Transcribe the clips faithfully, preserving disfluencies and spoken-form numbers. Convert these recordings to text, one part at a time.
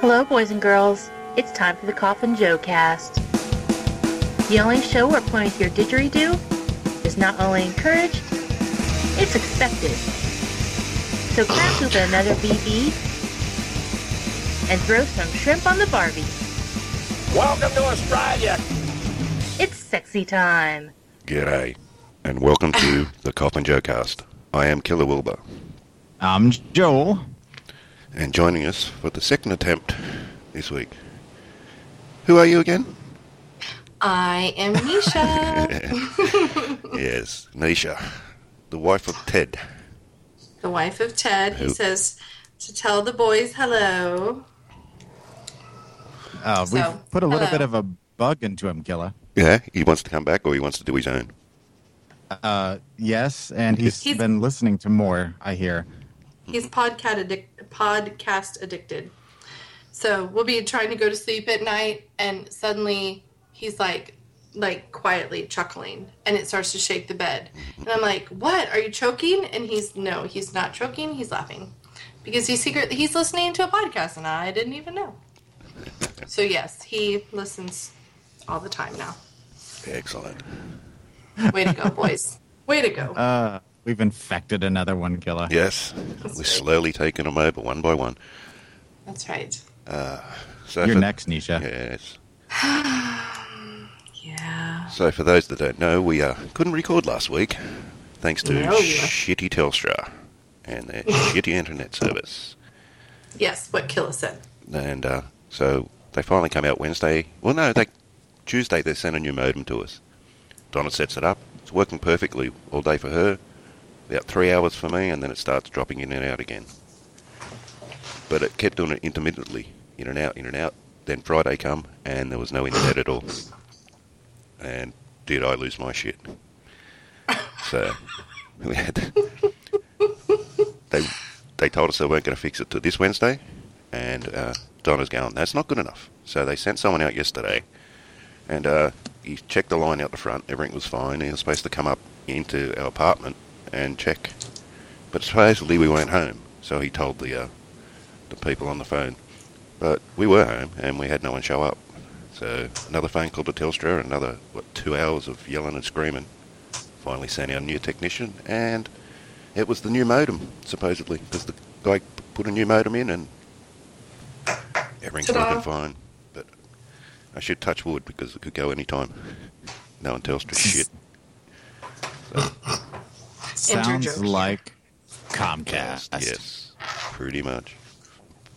Hello, boys and girls. It's time for the Coffin Joe Cast. The only show where playing with your didgeridoo is not only encouraged, it's expected. So crack open another B B and throw some shrimp on the barbie. Welcome to Australia. It's sexy time. G'day, and welcome to the Coffin Joe Cast. I am Killer Wilbur. I'm Joel. And joining us for the second attempt this week, who are you again? I am Nisha. Yes, Nisha, the wife of Ted. The wife of Ted. Who? He says to tell the boys hello. Uh, so, we've put a little hello. bit of a bug into him, Killer. Yeah, he wants to come back, or he wants to do his own. Uh, yes, and he's, he's been listening to more, I hear. He's podcast, addic- podcast addicted. So we'll be trying to go to sleep at night, and suddenly he's like, like quietly chuckling, and it starts to shake the bed. And I'm like, what? Are you choking? And he's, no, he's not choking. He's laughing. Because he's secretly, he's listening to a podcast, and I didn't even know. So, yes, he listens all the time now. Excellent. Way to go, boys. Way to go. Uh, we've infected another one, Killer. Yes. That's we're right. Slowly taking them over one by one. That's right. Uh, so You're for, next, Nisha. Yes. Yeah. So, for those that don't know, we uh, couldn't record last week thanks to no. shitty Telstra and their shitty internet service. Yes, what Killer said. And uh, so... They finally come out Wednesday. Well, no, they, Tuesday they sent a new modem to us. Donna sets it up. It's working perfectly all day for her. About three hours for me, and then it starts dropping in and out again. But it kept doing it intermittently. In and out, in and out. Then Friday come, and there was no internet at all. And did I lose my shit. So, we had to, They, they told us they weren't going to fix it till this Wednesday. And... uh Donna's going, that's not good enough. So they sent someone out yesterday, and uh, he checked the line out the front. Everything was fine. He was supposed to come up into our apartment and check. But supposedly we weren't home, so he told the uh, the people on the phone. But we were home, and we had no one show up. So another phone call to Telstra, another, what, two hours of yelling and screaming. Finally sent our new technician, and it was the new modem, supposedly, because the guy put a new modem in, and everything's Ta-da. looking fine, but I should touch wood because it could go any time. No one tells me shit. So. Sounds like Comcast. Yes, pretty much.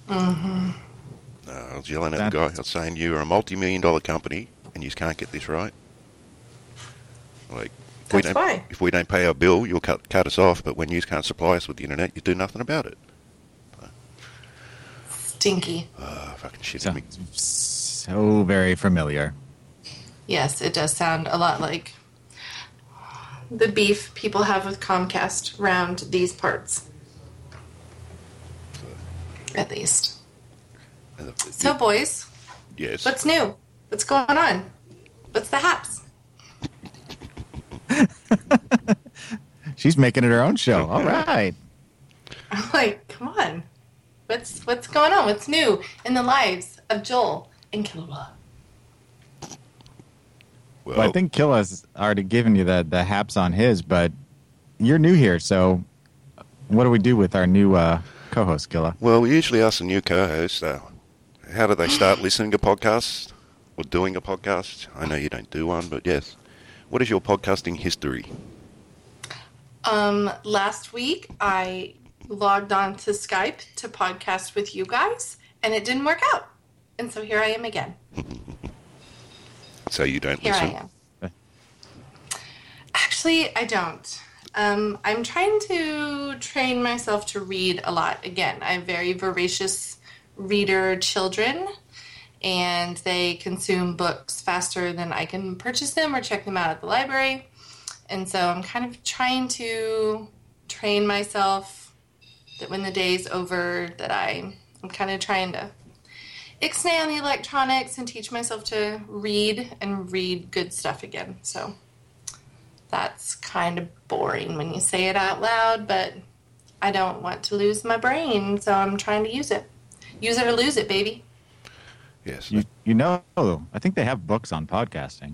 Mm-hmm. Uh, I was yelling at that... the guy. I was saying, you are a multi-million dollar company, and you can't get this right. Like, if we, don't, if we don't pay our bill, you'll cut, cut us off, but when you can't supply us with the internet, you do nothing about it. Stinky. Oh, fucking shit. So, so very familiar. Yes, it does sound a lot like the beef people have with Comcast round these parts. So, at least. The, so, boys. Yes. What's new? What's going on? What's the haps? She's making it her own show. All right. I'm like, come on. What's what's going on? What's new in the lives of Joel and Killa? Well, I think Killa's already given you the, the haps on his, but you're new here, so what do we do with our new uh, co-host, Killa? Well, we usually ask the new co-host, uh, how do they start listening to podcasts or doing a podcast? I know you don't do one, but yes. What is your podcasting history? Um, last week, I... logged on to Skype to podcast with you guys, and it didn't work out. And so here I am again. So you don't here listen? Here I am. Actually, I don't. Um, I'm trying to train myself to read a lot again. I'm a very voracious reader children, and they consume books faster than I can purchase them or check them out at the library. And so I'm kind of trying to train myself that when the day's over, that I, I'm kind of trying to ixnay on the electronics and teach myself to read and read good stuff again. So that's kind of boring when you say it out loud, but I don't want to lose my brain, so I'm trying to use it. Use it or lose it, baby. Yes. You, you know, I think they have books on podcasting.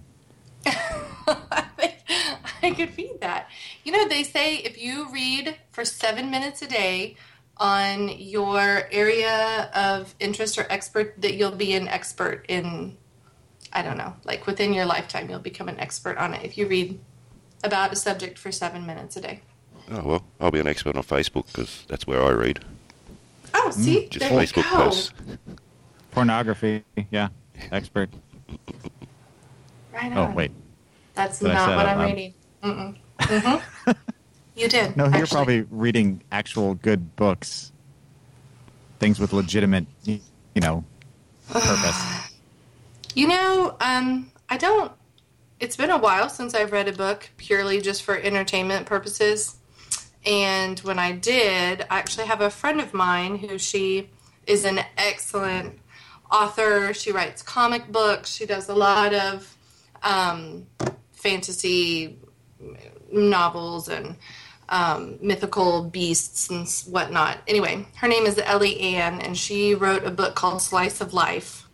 I think I could read that. You know, they say if you read for seven minutes a day on your area of interest or expert, that you'll be an expert in, I don't know, like within your lifetime, you'll become an expert on it if you read about a subject for seven minutes a day. Oh, well, I'll be an expert on Facebook because that's where I read. Oh, see? Mm, just there Facebook you go. Posts. Pornography, yeah. Expert. Right on. Oh, wait. That's Did not what I'm, I'm reading. Mm-mm. Mm-hmm. You did. No, you're actually probably reading actual good books. Things with legitimate, you know, purpose. You know, um, I don't... It's been a while since I've read a book purely just for entertainment purposes. And when I did, I actually have a friend of mine who she is an excellent author. She writes comic books. She does a lot of um, fantasy novels and um, mythical beasts and whatnot. Anyway, her name is Ellie Ann, and she wrote a book called Slice of Life.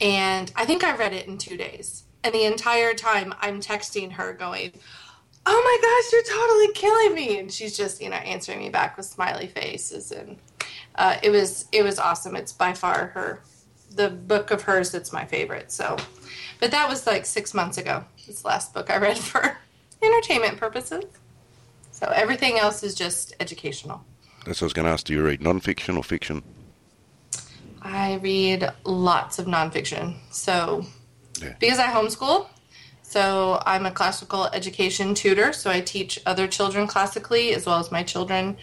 And I think I read it in two days. And the entire time I'm texting her going, oh my gosh, you're totally killing me. And she's just, you know, answering me back with smiley faces. And uh, it was it was awesome. It's by far her, the book of hers that's my favorite. So, but that was like six months ago. It's the last book I read for entertainment purposes. So everything else is just educational. That's what I was going to ask. Do you read nonfiction or fiction? I read lots of nonfiction. So yeah. Because I homeschool. So I'm a classical education tutor, so I teach other children classically as well as my children.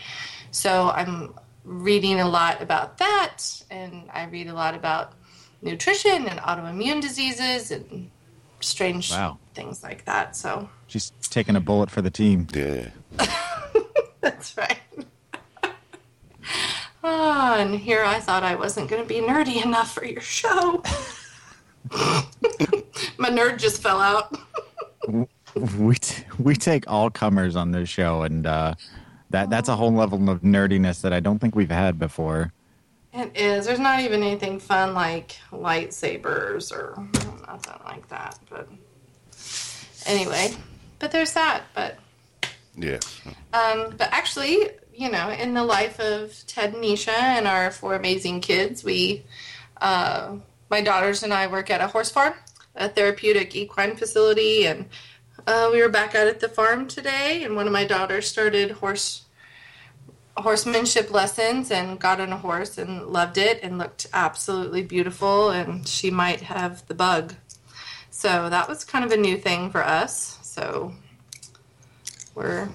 So I'm reading a lot about that, and I read a lot about nutrition and autoimmune diseases and strange wow. things like that. So she's taking a bullet for the team. Yeah. That's right. Oh, and here I thought I wasn't going to be nerdy enough for your show. My nerd just fell out. we t- we take all comers on this show, and uh, that that's a whole level of nerdiness that I don't think we've had before. It is. There's not even anything fun like lightsabers or nothing like that. But anyway, but there's that. But yeah. Um. But actually, you know, in the life of Ted and Nisha and our four amazing kids, we, uh, my daughters and I work at a horse farm, a therapeutic equine facility, and uh, we were back out at the farm today, and one of my daughters started horse horsemanship lessons and got on a horse and loved it and looked absolutely beautiful, and she might have the bug. So that was kind of a new thing for us. So we're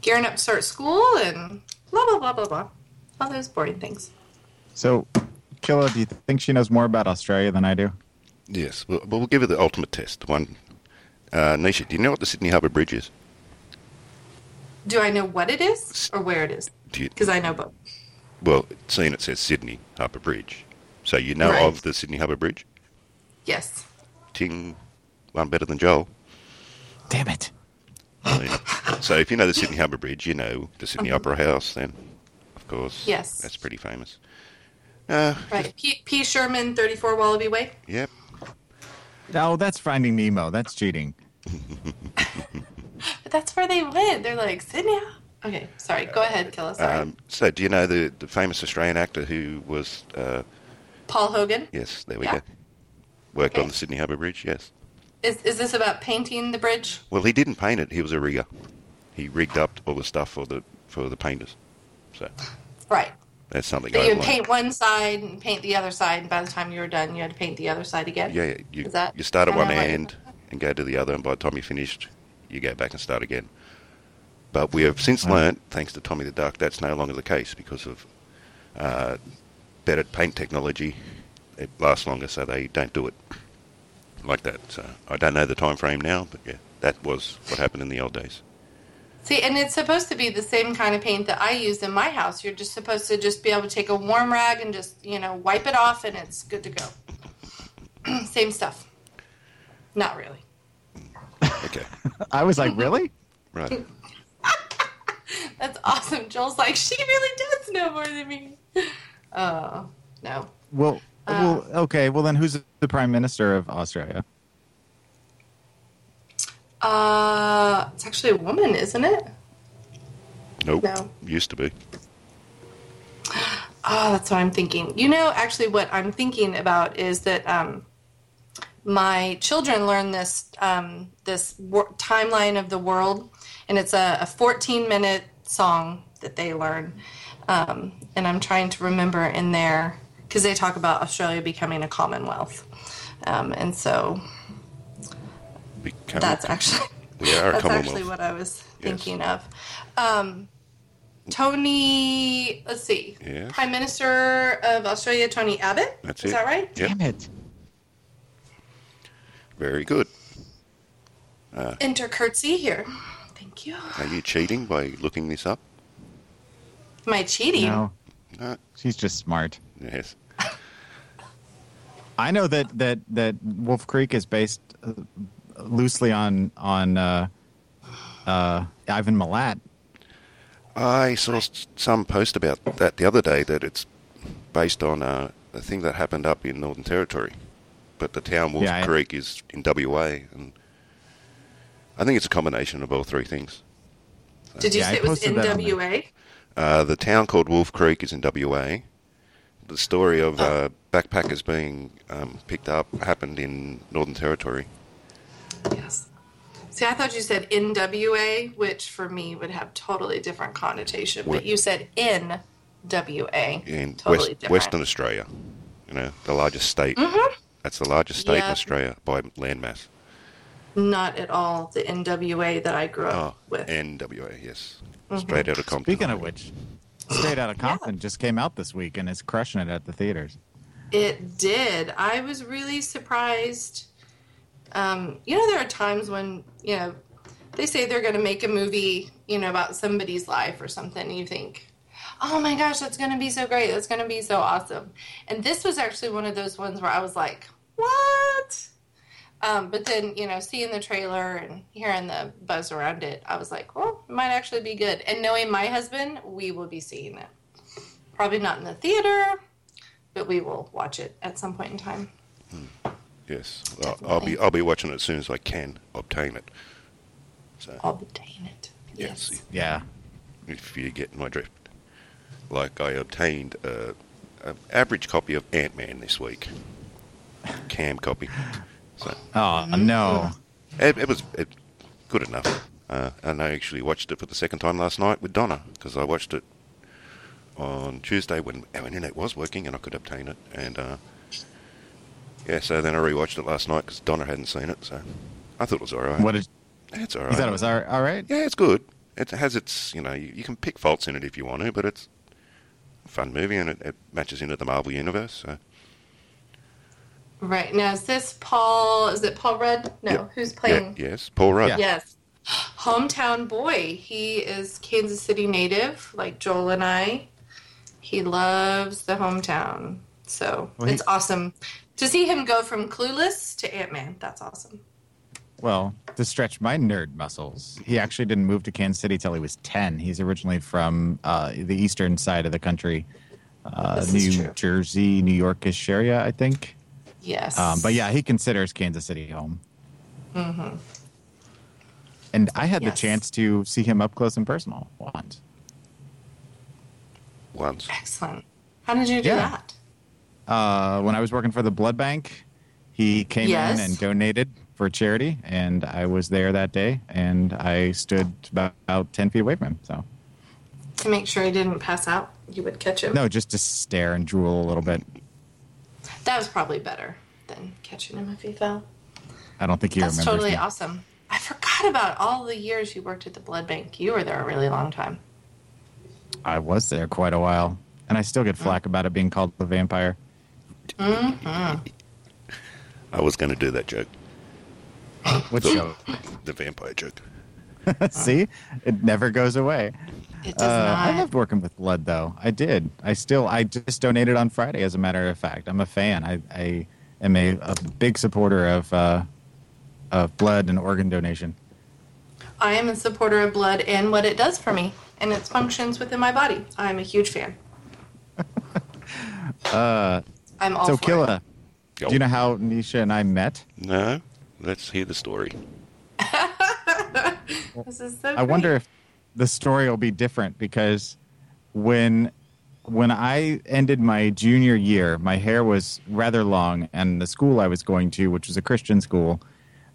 gearing up to start school and blah, blah, blah, blah, blah. All those boring things. So, Killa, do you think she knows more about Australia than I do? Yes, but we'll, we'll give her the ultimate test. The one, uh, Nisha, do you know what the Sydney Harbour Bridge is? Do I know what it is or where it is? Because I know both. Well, seeing it says Sydney Harbour Bridge, so you know right. of the Sydney Harbour Bridge. Yes. Ting, one better than Joel. Damn it! I mean, so if you know the Sydney Harbour Bridge, you know the Sydney mm-hmm. Opera House. Then, of course. Yes. That's pretty famous. Uh, right. P-, P. Sherman, thirty-four Wallaby Way. Yep. Oh, that's Finding Nemo. That's cheating. But that's where they went. They're like, Sydney. Okay, sorry. Go ahead, Killa. Sorry. Um, so do you know the, the famous Australian actor who was... Uh, Paul Hogan? Yes, there we yeah. go. Worked okay. on the Sydney Harbour Bridge, yes. Is is this about painting the bridge? Well, he didn't paint it. He was a rigger. He rigged up all the stuff for the for the painters. So. Right. That's something. So you would paint one side and paint the other side, and by the time you were done, you had to paint the other side again. Yeah, yeah. You, Is that you start at one end and go to the other, and by the time you finished, you go back and start again. But we have since learned, thanks to Tommy the Duck, that's no longer the case because of uh, better paint technology, it lasts longer, so they don't do it like that. So I don't know the time frame now, but yeah, that was what happened in the old days. See, and it's supposed to be the same kind of paint that I used in my house. You're just supposed to just be able to take a warm rag and just, you know, wipe it off, and it's good to go. Same stuff. Not really. Okay. I was like, really? Right. That's awesome. Joel's like, she really does know more than me. Oh, uh, no. Well, uh, well, okay. Well, then who's the Prime Minister of Australia? Uh, it's actually a woman, isn't it? Nope. No. Used to be. Oh, that's what I'm thinking. You know, actually what I'm thinking about is that um, my children learned this, um, this wor- timeline of the world, and it's a, a fourteen-minute song that they learn. Um, and I'm trying to remember in there, because they talk about Australia becoming a commonwealth. Um, and so... Become, that's actually we are that's actually what I was thinking yes. of. Um, Tony, let's see, yes. Prime Minister of Australia, Tony Abbott. That's Is it. that right? Yep. Damn it! Very good. Uh, Enter curtsy here. Thank you. Are you cheating by looking this up? Am I cheating? No, no. She's just smart. Yes. I know that that that Wolf Creek is based. Uh, loosely on on uh, uh, Ivan Milat. I saw some post about that the other day, that it's based on uh, a thing that happened up in Northern Territory, but the town Wolf yeah, Creek I... is in W A, and I think it's a combination of all three things. So, Did you yeah, say it was in W A? Uh, the town called Wolf Creek is in W A. The story of oh. uh, backpackers being um, picked up happened in Northern Territory. Yes. See, I thought you said N W A, which for me would have totally different connotation. But you said N W A, in totally West, different. Western Australia, you know, the largest state. Mm-hmm. That's the largest state yeah. in Australia by landmass. Not at all the N W A that I grew up oh, with. N W A, yes. Mm-hmm. Straight out of Compton. Speaking of which, Straight Out of Compton yeah. just came out this week and is crushing it at the theaters. It did. I was really surprised. Um, you know, there are times when, you know, they say they're going to make a movie, you know, about somebody's life or something, and you think, oh my gosh, that's going to be so great. That's going to be so awesome. And this was actually one of those ones where I was like, what? Um, but then, you know, seeing the trailer and hearing the buzz around it, I was like, well, it might actually be good. And knowing my husband, we will be seeing it. Probably not in the theater, but we will watch it at some point in time. Hmm. Yes, Definitely. I'll be I'll be watching it as soon as I can obtain it. So, obtain it. Yes. yes. Yeah. If you get my drift, like I obtained a, an average copy of Ant-Man this week, cam copy. So, oh no! It, it was it, good enough, uh, and I actually watched it for the second time last night with Donna, because I watched it on Tuesday when our internet was working and I could obtain it, and. Uh, Yeah, so then I rewatched it last night because Donna hadn't seen it, so I thought it was all right. What did it's all right. You thought it was all right? Yeah, it's good. It has its, you know, you, you can pick faults in it if you want to, but it's a fun movie and it, it matches into the Marvel Universe. So. Right. Now, is this Paul, is it Paul Rudd? No, yep. Who's playing? Yeah, yes, Paul Rudd. Yeah. Yes. Hometown boy. He is Kansas City native, like Joel and I. He loves the hometown, so well, it's he- awesome. To see him go from clueless to Ant-Man, that's awesome. Well, to stretch my nerd muscles, he actually didn't move to Kansas City till he was ten. He's originally from uh, the eastern side of the country, uh, New Jersey, New Yorkish area, I think. Yes. Um, but yeah, he considers Kansas City home. Mm-hmm. And I had yes. the chance to see him up close and personal once. Once. Excellent. How did you do yeah. that? Uh, when I was working for the blood bank, he came yes. in and donated for charity, and I was there that day, and I stood about, about ten feet away from him. So, to make sure he didn't pass out, you would catch him? No, just to stare and drool a little bit. That was probably better than catching him if he fell. I don't think he remembers. That's totally me. Awesome. I forgot about all the years you worked at the blood bank. You were there a really long time. I was there quite a while. And I still get flack about it being called the vampire. Uh-huh. I was going to do that joke. What joke? The vampire joke. See? It never goes away. It does uh, not. I loved working with blood, though. I did. I still, I just donated on Friday, as a matter of fact. I'm a fan. I, I am a, a big supporter of, uh, of blood and organ donation. I am a supporter of blood and what it does for me and its functions within my body. I'm a huge fan. uh, I'm all so for Killa, it. Yo. Do you know how Nisha and I met? No. Let's hear the story. This is so I great. Wonder if the story will be different because when when I ended my junior year, my hair was rather long, and the school I was going to, which was a Christian school,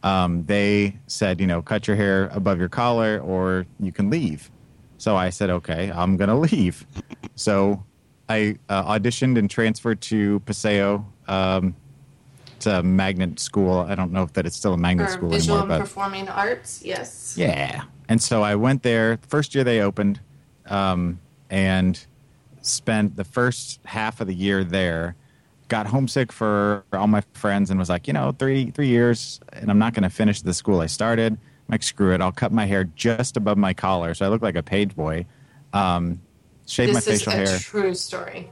um, they said, you know, cut your hair above your collar or you can leave. So I said, okay, I'm going to leave. So I uh, auditioned and transferred to Paseo. Um, it's a magnet school. I don't know if that it's still a magnet or school visual anymore. Visual and performing arts, yes. Yeah. And so I went there. First year they opened um, and spent the first half of the year there. Got homesick for all my friends and was like, you know, three three years, and I'm not going to finish the school I started. I'm like, screw it. I'll cut my hair just above my collar so I look like a page boy. Um, shaved this my facial hair. This is a true story.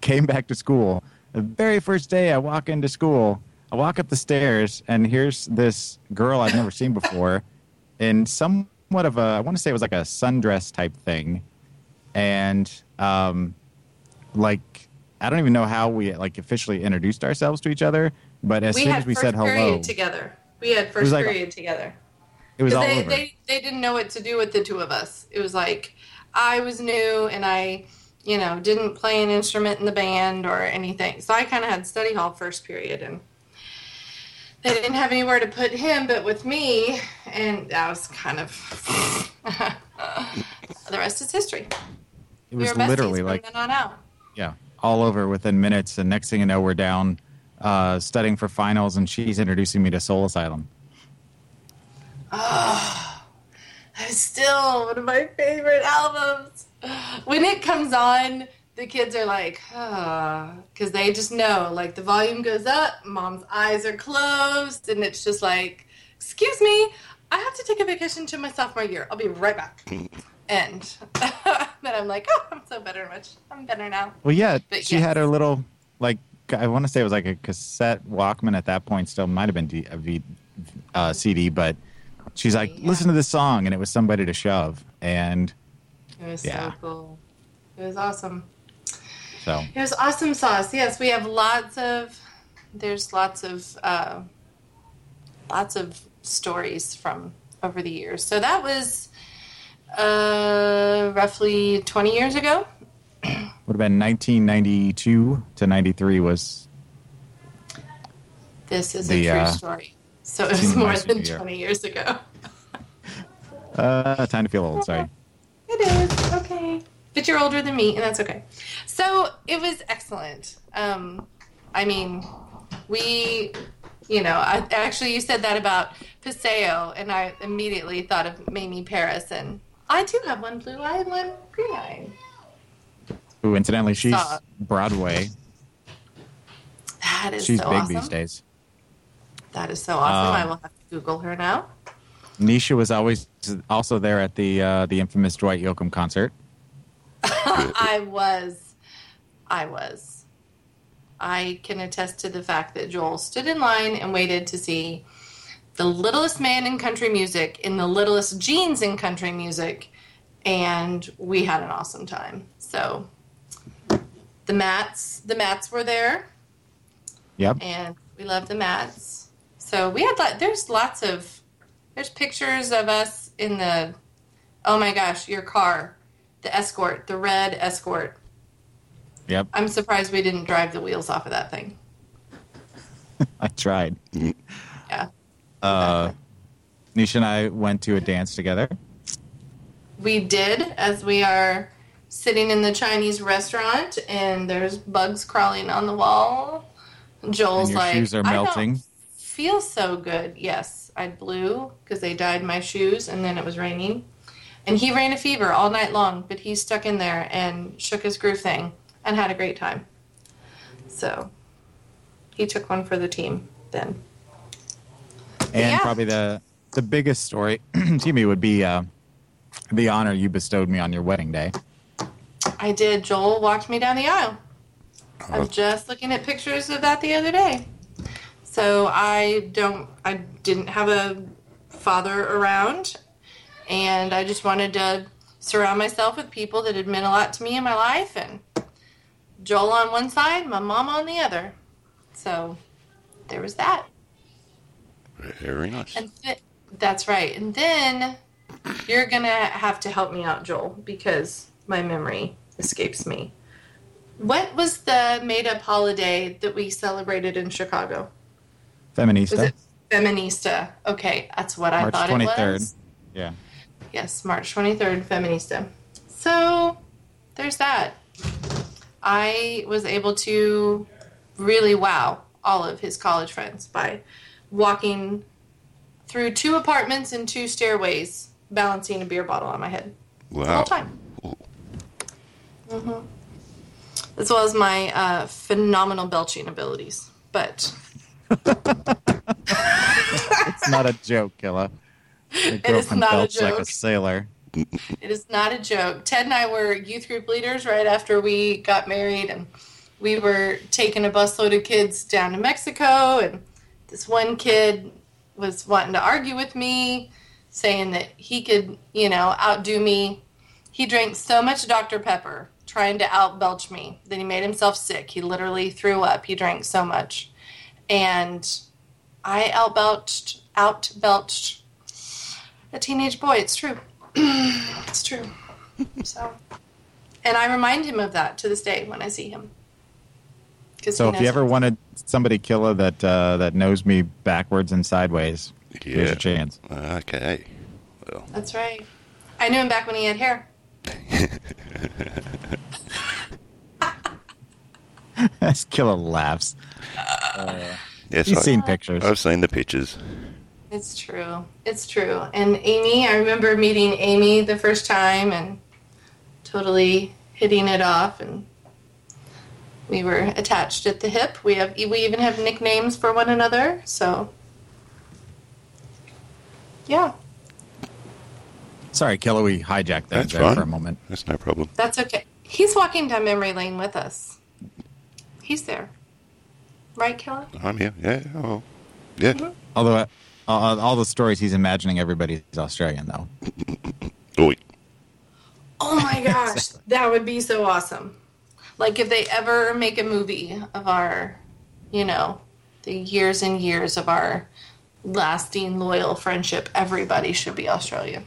Came back to school. The very first day I walk into school, I walk up the stairs, and here's this girl I've never seen before in somewhat of a, I want to say it was like a sundress type thing. And, um, like, I don't even know how we, like, officially introduced ourselves to each other, but as we soon as we said hello. We had first period together. We had first like, period together. It was all they, over. They, they didn't know what to do with the two of us. It was like, I was new, and I, you know, didn't play an instrument in the band or anything. So I kind of had study hall first period, and they didn't have anywhere to put him but with me, and that was kind of the rest is history. It was we were literally like from then on out. Yeah, all over within minutes, and next thing you know, we're down uh, studying for finals, and she's introducing me to Soul Asylum. Oh, that is still one of my favorite albums. When it comes on, the kids are like, ah, oh, because they just know, like, the volume goes up, mom's eyes are closed, and it's just like, excuse me, I have to take a vacation to my sophomore year. I'll be right back. And then I'm like, oh, I'm so better much. I'm better now. Well, yeah, but she yes. had her little, like, I want to say it was like a cassette Walkman at that point. Still might have been D- a v- uh, C D, but she's like, yeah. listen to this song, and it was Somebody to Shove, and it was yeah. so cool. It was awesome. So. It was awesome sauce. Yes, we have lots of, there's lots of, uh, lots of stories from over the years. So that was uh, roughly twenty years ago. Would have been nineteen ninety-two to ninety-three was. This is the, a true uh, story. So it was more than twenty years ago. uh, time to feel old, sorry. It is, okay. But you're older than me, and that's okay. So it was excellent. Um, I mean, we, you know, I, actually you said that about Paseo, and I immediately thought of Mamie Paris, and I too have one blue eye and one green eye. Ooh, incidentally, she's Saw. Broadway. That is she's so awesome. She's big these days. That is so awesome. Um, I will have to Google her now. Nisha was always also there at the uh, the infamous Dwight Yoakam concert. I was. I was. I can attest to the fact that Joel stood in line and waited to see the littlest man in country music in the littlest jeans in country music, and we had an awesome time. So the Mats, the Mats were there. Yep. And we love the Mats. So we had lot, there's lots of there's pictures of us in the oh my gosh, your car. The Escort, the red Escort. Yep. I'm surprised we didn't drive the wheels off of that thing. I tried. Yeah. Uh, Nisha and I went to a dance together. We did, as we are sitting in the Chinese restaurant, and there's bugs crawling on the wall. Joel's and your like, shoes are melting. I don't feel so good. Yes, I blew because they dyed my shoes, and then it was raining. And he ran a fever all night long, but he stuck in there and shook his groove thing and had a great time. So he took one for the team then. And yeah. probably the the biggest story, excuse me, would be uh, the honor you bestowed me on your wedding day. I did. Joel walked me down the aisle. Oh. I was just looking at pictures of that the other day. So I don't, I didn't have a father around, and I just wanted to surround myself with people that had meant a lot to me in my life, and Joel on one side, my mom on the other. So there was that. Very nice. And th- that's right. And then you're going to have to help me out, Joel, because my memory escapes me. What was the made-up holiday that we celebrated in Chicago? Feminista. Was it Feminista? Okay, that's what I March thought twenty-third. It was. Yeah. Yes, March twenty-third, Feminista. So, there's that. I was able to really wow all of his college friends by walking through two apartments and two stairways, balancing a beer bottle on my head. Wow. The whole time. Mm-hmm. As well as my uh, phenomenal belching abilities, but... It's not a joke, Killa. It is not a joke. Like a sailor. It is not a joke. Ted and I were youth group leaders right after we got married, and we were taking a busload of kids down to Mexico, and this one kid was wanting to argue with me, saying that he could, you know, outdo me. He drank so much Doctor Pepper trying to outbelch me that he made himself sick. He literally threw up. He drank so much. And I outbelched, outbelched a teenage boy. It's true. It's true. So, and I remind him of that to this day when I see him. So if you ever wanted somebody, Killa, that uh, that knows me backwards and sideways, yeah. Here's your chance. Okay. Well. That's right. I knew him back when he had hair. That's Killa laughs. Uh, yes, You've I, seen pictures. I've seen the pictures. It's true. It's true. And Amy, I remember meeting Amy the first time and totally hitting it off. And we were attached at the hip. We have we even have nicknames for one another. So, yeah. Sorry, Killa, we hijacked that there fine. For a moment. That's no problem. That's okay. He's walking down memory lane with us. He's there. Right, Killa? I'm here. Yeah. Oh. Yeah. Mm-hmm. Although, uh, all the stories he's imagining, everybody's Australian, though. Oi. Oh, my gosh. Exactly. That would be so awesome. Like, if they ever make a movie of our, you know, the years and years of our lasting, loyal friendship, everybody should be Australian.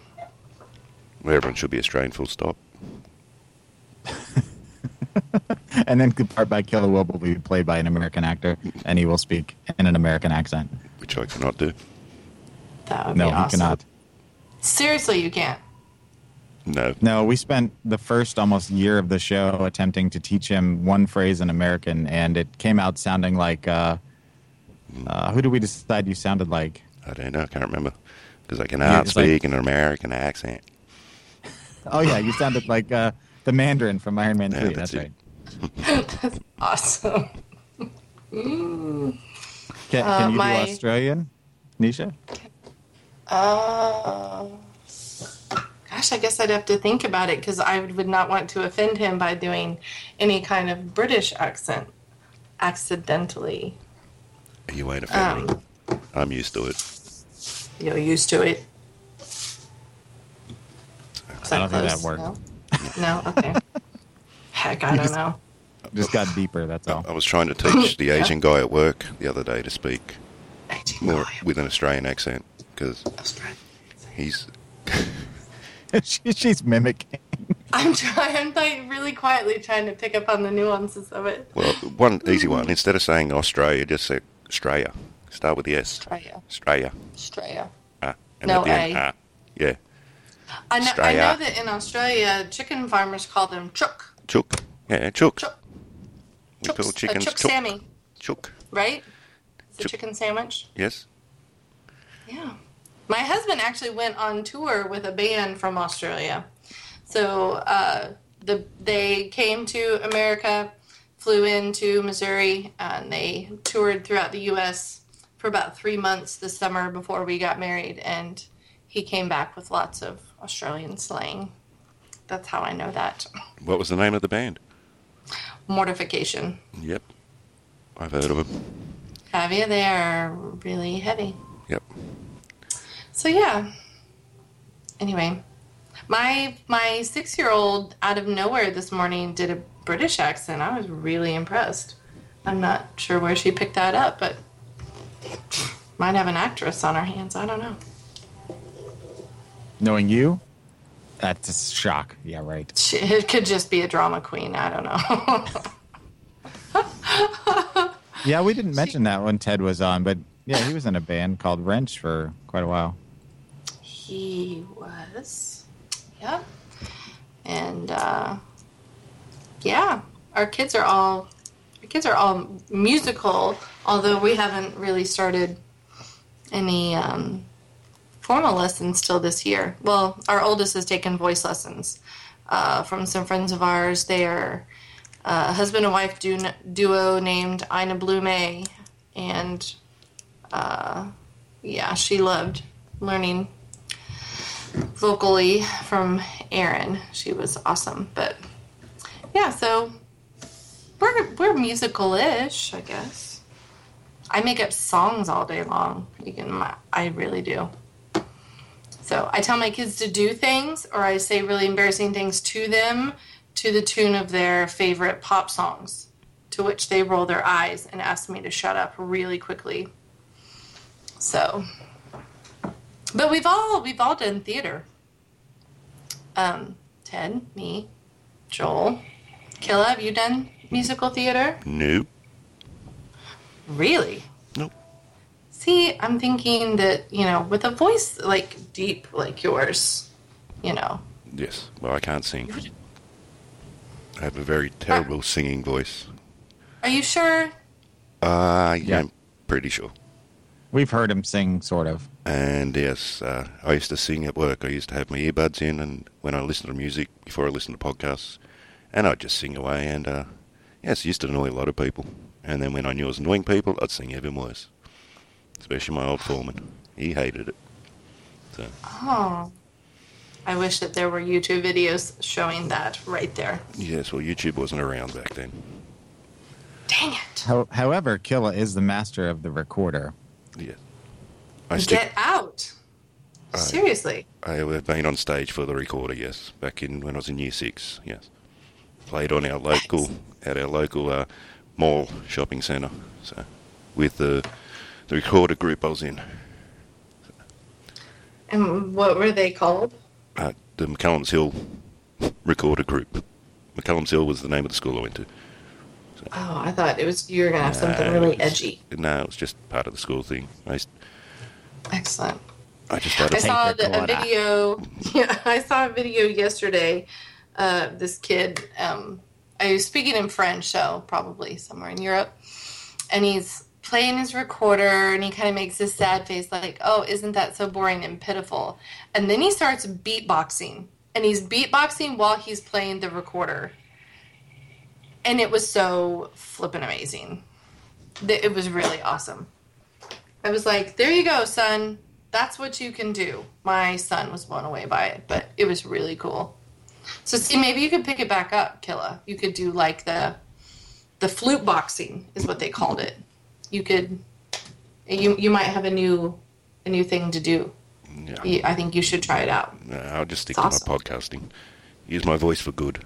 Everyone should be Australian, full stop. And then the part by Killa will be played by an American actor, and he will speak in an American accent. Which I cannot do. That would no, be awesome. No, you cannot. Seriously, you can't? No. No, we spent the first almost year of the show attempting to teach him one phrase in American, and it came out sounding like, uh, uh, who did we decide you sounded like? I don't know. I can't remember. Because I cannot yeah, speak like, in an American accent. Oh, yeah. You sounded like... Uh, The Mandarin from Iron Man three, yeah, that's, that's right. That's awesome. Mm. Can, uh, can you my... do Australian, Nisha? Uh, gosh, I guess I'd have to think about it because I would not want to offend him by doing any kind of British accent accidentally. You ain't offending. Um, I'm used to it. You're used to it. I don't think that worked. No? No? Okay. Heck, I don't know. Just got deeper, that's all. I was trying to teach the Asian guy at work the other day to speak more with an Australian accent because he's... she, she's mimicking. I'm trying, I'm like really quietly trying to pick up on the nuances of it. Well, one easy one. Instead of saying Australia, just say Australia. Start with the S. Australia. Australia. Australia. Ah, and no at the A. End, ah, yeah. I know, I know that in Australia, chicken farmers call them chook. Chook. Yeah, chook. Chook. We Chooks, call chickens chook. Chook Sammy. Chook. Right? It's chook. A chicken sandwich. Yes. Yeah. my husband actually went on tour with a band from Australia. So uh, the they came to America, flew into Missouri, uh, and they toured throughout the U S for about three months this summer before we got married, and he came back with lots of Australian slang. That's how I know that. What was the name of the band? Mortification. Yep. I've heard of them. Have you? They are really heavy. Yep. So, yeah. Anyway, my my six-year-old out of nowhere this morning did a British accent. I was really impressed. I'm not sure where she picked that up, but might have an actress on her hands. I don't know. Knowing you? That's a shock. Yeah, right. It could just be a drama queen. I don't know. Yeah, we didn't mention she, that when Ted was on, but yeah, he was in a band called Wrench for quite a while. He was. Yep. And uh, yeah, our kids are all our kids are all musical, although we haven't really started any um, formal lessons till this year. Well, our oldest has taken voice lessons uh, from some friends of ours. They are uh, a husband and wife du- duo named Ina Blume, and uh, yeah, she loved learning vocally from Erin. She was awesome, but yeah, so we're we're musical-ish, I guess. I make up songs all day long. You can, I really do. So I tell my kids to do things, or I say really embarrassing things to them to the tune of their favorite pop songs, to which they roll their eyes and ask me to shut up really quickly. So, but we've all we've all done theater. Um, Ted, me, Joel, Killa, have you done musical theater? No. Really? See, I'm thinking that, you know, with a voice, like, deep like yours, you know. Yes. Well, I can't sing. I have a very terrible are, singing voice. Are you sure? Uh, yeah, I'm pretty sure. We've heard him sing, sort of. And, yes, uh, I used to sing at work. I used to have my earbuds in, and when I listened to music, before I listened to podcasts, and I'd just sing away. And, uh, yes, it used to annoy a lot of people. And then when I knew I was annoying people, I'd sing even worse. Especially my old foreman. He hated it. So. Oh. I wish that there were YouTube videos showing that right there. Yes, well, YouTube wasn't around back then. Dang it. However, Killa is the master of the recorder. Yes. I stick- Get out. I, Seriously. I have been on stage for the recorder, yes. Back in when I was in year six, yes. Played on our local, at our local uh, mall shopping centre. So, with the... The recorder group I was in. And what were they called? Uh, the McCallum's Hill recorder group. McCallum's Hill was the name of the school I went to. So, oh, I thought it was you were going to have something uh, really edgy. No, it was just part of the school thing. I used, Excellent. I just started I saw the, a video. Yeah, I saw a video yesterday of this kid. Um, I was speaking in French, so probably somewhere in Europe. And he's playing his recorder, and he kind of makes this sad face like, oh, isn't that so boring and pitiful? And then he starts beatboxing, and he's beatboxing while he's playing the recorder. And it was so flippin' amazing. It was really awesome. I was like, there you go, son. That's what you can do. My son was blown away by it, but it was really cool. So, see, maybe you could pick it back up, Killa. You could do, like, the the flute boxing is what they called it. You could, you you might have a new, a new thing to do. Yeah. You, I think you should try it out. No, I'll just stick it's to awesome. my podcasting. Use my voice for good.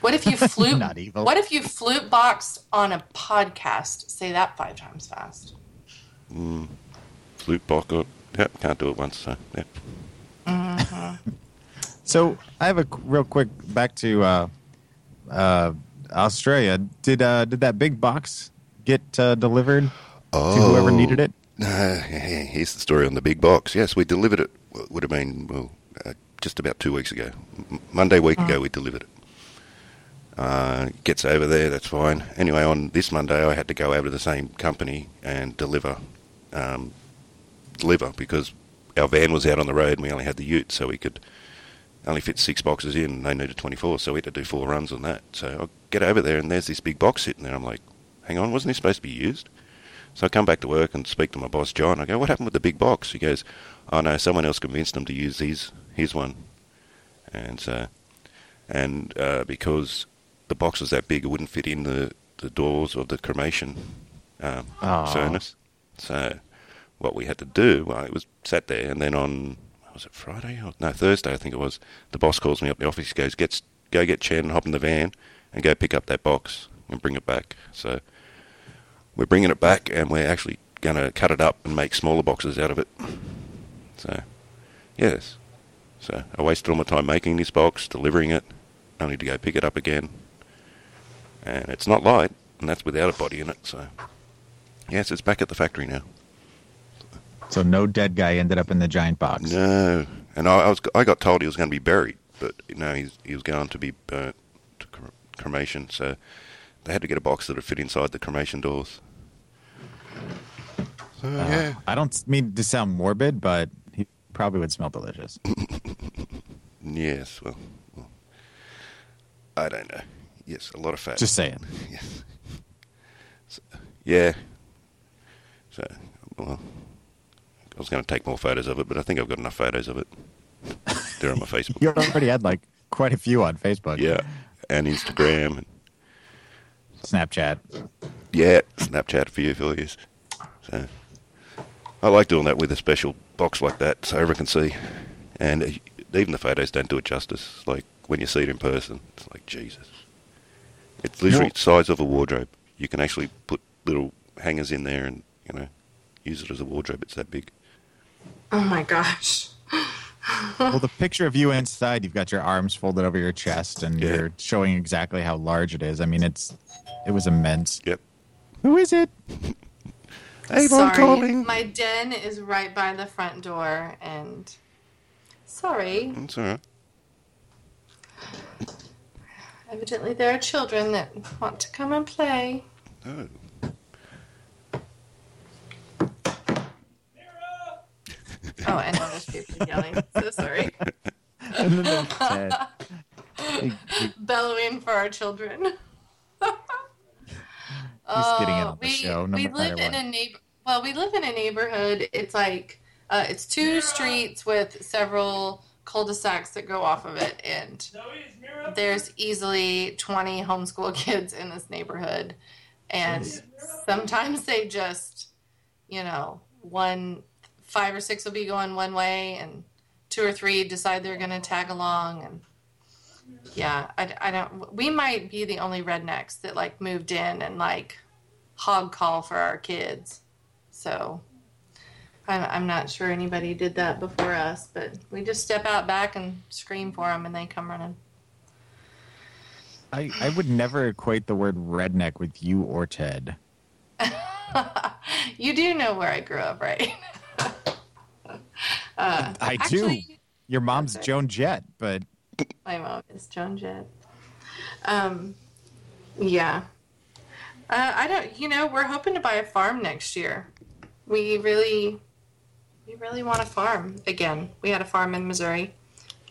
What if you flute? Not evil. What if you flute boxed on a podcast? Say that five times fast. Mm, flute box. Yep, can't do it once. So. Yep. Mm-hmm. So I have a real quick back to uh, uh, Australia. Did uh, did that big box get uh, delivered oh, to whoever needed it? Uh, here's the story on the big box. Yes, we delivered it. It would have been well, uh, just about two weeks ago. M- Monday week oh. ago we delivered it. Uh, gets over there, that's fine. Anyway, on this Monday I had to go over to the same company and deliver um, deliver, because our van was out on the road and we only had the ute, so we could only fit six boxes in and they needed twenty-four, so we had to do four runs on that. So I get over there and there's this big box sitting there. I'm like, hang on, wasn't this supposed to be used? So I come back to work and speak to my boss, John. I go, what happened with the big box? He goes, oh no, someone else convinced them to use his, his one. And so, and uh, because the box was that big, it wouldn't fit in the, the doors of the cremation um, furnace. So what we had to do, well, it was sat there, and then on, was it Friday? Or, no, Thursday, I think it was, the boss calls me up in the office. He goes, Gets, go get Chen, hop in the van, and go pick up that box and bring it back. So we're bringing it back, and we're actually going to cut it up and make smaller boxes out of it. So, yes. So I wasted all my time making this box, delivering it, only to go pick it up again. And it's not light, and that's without a body in it. So, yes, it's back at the factory now. So no dead guy ended up in the giant box. No. And I, I was I got told he was going to be buried, but no, he's, he was going to be burnt to cremation, so they had to get a box that would fit inside the cremation doors. So, uh, yeah. I don't mean to sound morbid, but he probably would smell delicious. Yes, well, well, I don't know. Yes, a lot of fat. Just saying. Yes. So, yeah. So, well, I was going to take more photos of it, but I think I've got enough photos of it. They're on my Facebook. You already had, like, quite a few on Facebook. Yeah, and Instagram and Snapchat. Yeah, Snapchat for you, Phil, yes. So, I like doing that with a special box like that so everyone can see. And even the photos don't do it justice. Like, when you see it in person, it's like, Jesus. It's literally the size of a wardrobe. You can actually put little hangers in there and, you know, use it as a wardrobe. It's that big. Oh, my gosh. Well, the picture of you inside, you've got your arms folded over your chest, and yeah. You're showing exactly how large it is. I mean, it's it was immense. Yep. Who is it? Hey, sorry, calling. My den is right by the front door, and sorry. It's all right. Evidently, there are children that want to come and play. Oh. Oh, and all those people yelling. So sorry. Bellowing for our children. He's getting it on the show. No we live in what. a neighbor. Well, we live in a neighborhood. It's like uh, it's two streets with several cul-de-sacs that go off of it, and there's easily twenty homeschool kids in this neighborhood, and sometimes they just, you know, one. Five or six will be going one way, and two or three decide they're going to tag along. And yeah, I, I don't. We might be the only rednecks that like moved in and like hog call for our kids. So I'm, I'm not sure anybody did that before us, but we just step out back and scream for them, and they come running. I I would never equate the word redneck with you or Ted. You do know where I grew up, right? Uh, I actually, do. Your mom's okay. Joan Jett, but my mom is Joan Jett. Um, yeah. Uh, I don't. You know, we're hoping to buy a farm next year. We really, we really want a farm again. We had a farm in Missouri,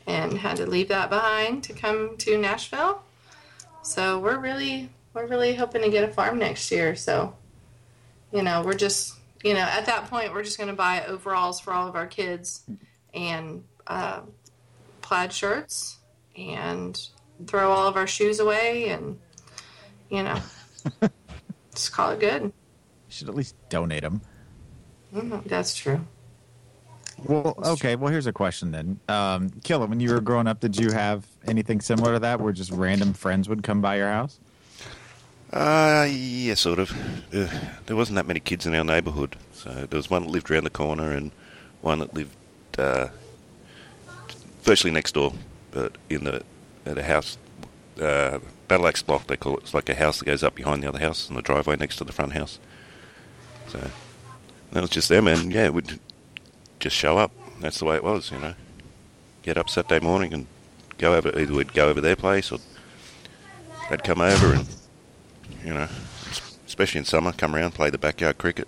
and had to leave that behind to come to Nashville. So we're really, we're really hoping to get a farm next year. So, you know, we're just. You know, at that point, we're just going to buy overalls for all of our kids and uh, plaid shirts and throw all of our shoes away and, you know, just call it good. You should at least donate them. Mm, that's true. Well, okay. Well, here's a question then. Um, Killa, when you were growing up, did you have anything similar to that where just random friends would come by your house? Uh, yeah, sort of. Uh, there wasn't that many kids in our neighbourhood. So there was one that lived around the corner and one that lived uh, virtually next door, but in the at a house, uh, battle axe block, they call it. It's like a house that goes up behind the other house and the driveway next to the front house. So that was just them, and yeah, we'd just show up. That's the way it was, you know. Get up Saturday morning and go over, either we'd go over their place or they'd come over and... You know, especially in summer, come around, play the backyard cricket.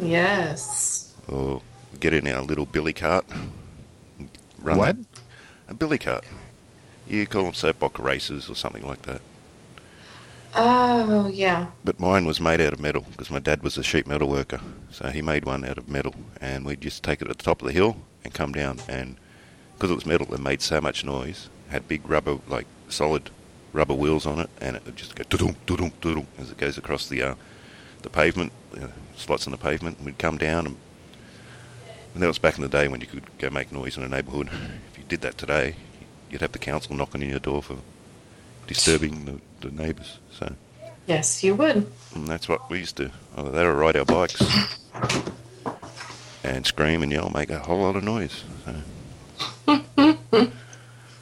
Yes. or get in our little billy cart. Run what? That. A billy cart. You call them soapbox races or something like that. Oh, yeah. But mine was made out of metal because my dad was a sheet metal worker. So he made one out of metal, and we'd just take it at the top of the hill and come down. And because it was metal, it made so much noise. It had big rubber, like solid rubber wheels on it, and it would just go doo-doo, doo-doo, doo-doo, as it goes across the uh, the pavement, uh, slots in the pavement. And we'd come down, and, and that was back in the day when you could go make noise in a neighbourhood. If you did that today, you'd have the council knocking on your door for disturbing the the neighbours, so yes, you would. And that's what we used to. Either that or ride our bikes and scream and yell, make a whole lot of noise. So.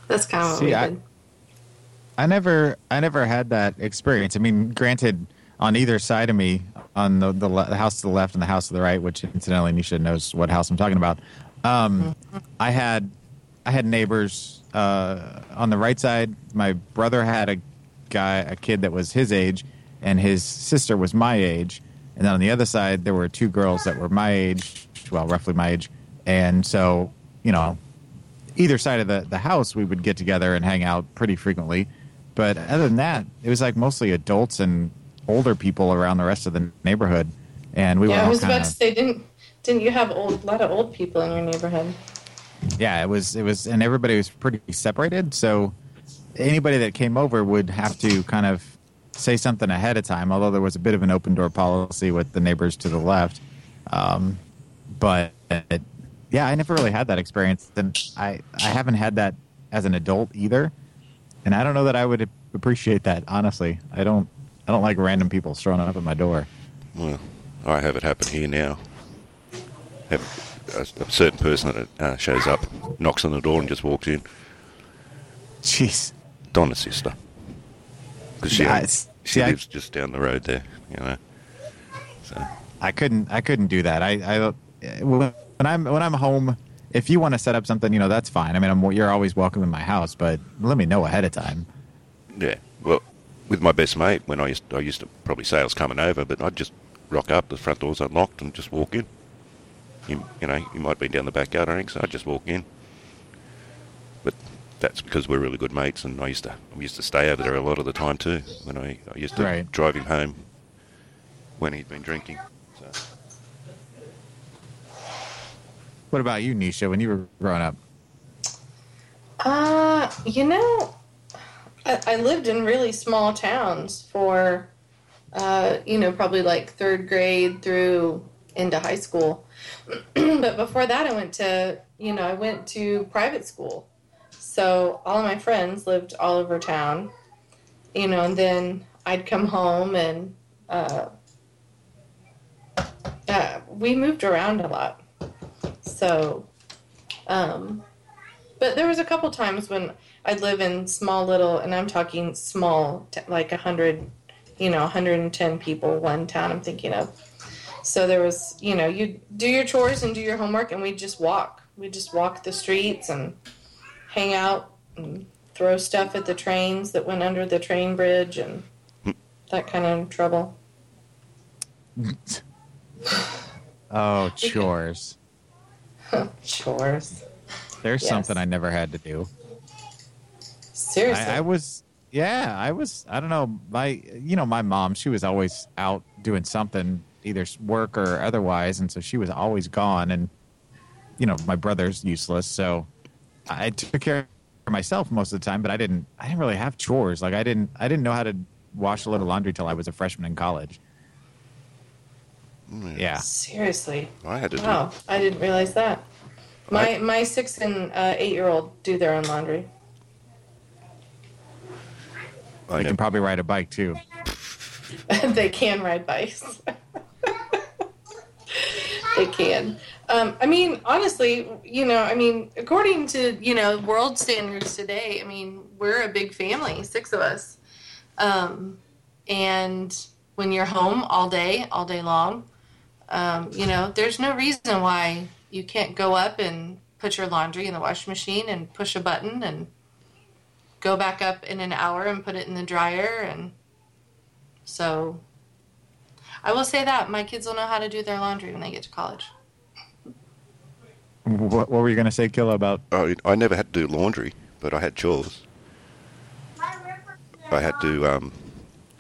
That's kind of what See, we I, did. I never, I never had that experience. I mean, granted, on either side of me, on the the, le- the house to the left and the house to the right, which incidentally, Nisha knows what house I'm talking about. Um, mm-hmm. I had, I had neighbours uh, on the right side. My brother had a. guy, a kid that was his age, and his sister was my age. And then on the other side, there were two girls that were my age, well, roughly my age. And so, you know, either side of the, the house, we would get together and hang out pretty frequently. But other than that, it was like mostly adults and older people around the rest of the neighborhood. And we yeah, were all I was kinda, about to say, didn't didn't you have old, a lot of old people in your neighborhood? Yeah, it was it was, and everybody was pretty separated. So anybody that came over would have to kind of say something ahead of time, although there was a bit of an open door policy with the neighbors to the left. Um, but, it, yeah, I never really had that experience. And I, I haven't had that as an adult either. And I don't know that I would appreciate that, honestly. I don't I don't like random people throwing up at my door. Well, I have it happen here now. I have a, a certain person that uh, shows up, knocks on the door and just walks in. Jeez. Donna's sister, because she yeah, she lives I, just down the road there, you know. So I couldn't I couldn't do that. I, I when I'm when I'm home, if you want to set up something, you know, that's fine. I mean, I'm, you're always welcome in my house, but let me know ahead of time. Yeah, well, with my best mate, when I used I used to probably say I was coming over, but I'd just rock up, the front door's unlocked, and just walk in. You, you know, you might be down the backyard, I think, so I'd just walk in. But that's because we're really good mates, and I used to I used to stay over there a lot of the time too. When I, I used to right. drive him home when he'd been drinking. So. What about you, Nisha? When you were growing up, uh, you know, I, I lived in really small towns for, uh, you know, probably like third grade through into high school. But before that, I went to you know I went to private school. So all of my friends lived all over town, you know, and then I'd come home and uh, uh, we moved around a lot. So, um, but there was a couple times when I'd live in small little, and I'm talking small, t- like a hundred, you know, one hundred ten people, one town I'm thinking of. So there was, you know, you'd do your chores and do your homework, and we'd just walk. We'd just walk the streets and hang out and throw stuff at the trains that went under the train bridge and that kind of trouble. Oh, chores. Chores. There's yes. something I never had to do. Seriously? I, I was, yeah, I was, I don't know, my, you know, my mom, she was always out doing something, either work or otherwise, and so she was always gone, and, you know, my brother's useless, so I took care of myself most of the time, but I didn't. I didn't really have chores. Like I didn't. I didn't know how to wash a load of laundry till I was a freshman in college. Mm. Yeah. Seriously. I had to. Wow, do I didn't realize that. My I, my six and uh, eight year old do their own laundry. They can probably ride a bike too. They can ride bikes. They can. Um, I mean, honestly, you know, I mean, according to, you know, world standards today, I mean, we're a big family, six of us. Um, and when you're home all day, all day long, um, you know, there's no reason why you can't go up and put your laundry in the washing machine and push a button and go back up in an hour and put it in the dryer. And so I will say that my kids will know how to do their laundry when they get to college. What, what were you going to say, Killa, about? Oh, I never had to do laundry, but I had chores. I had to, um,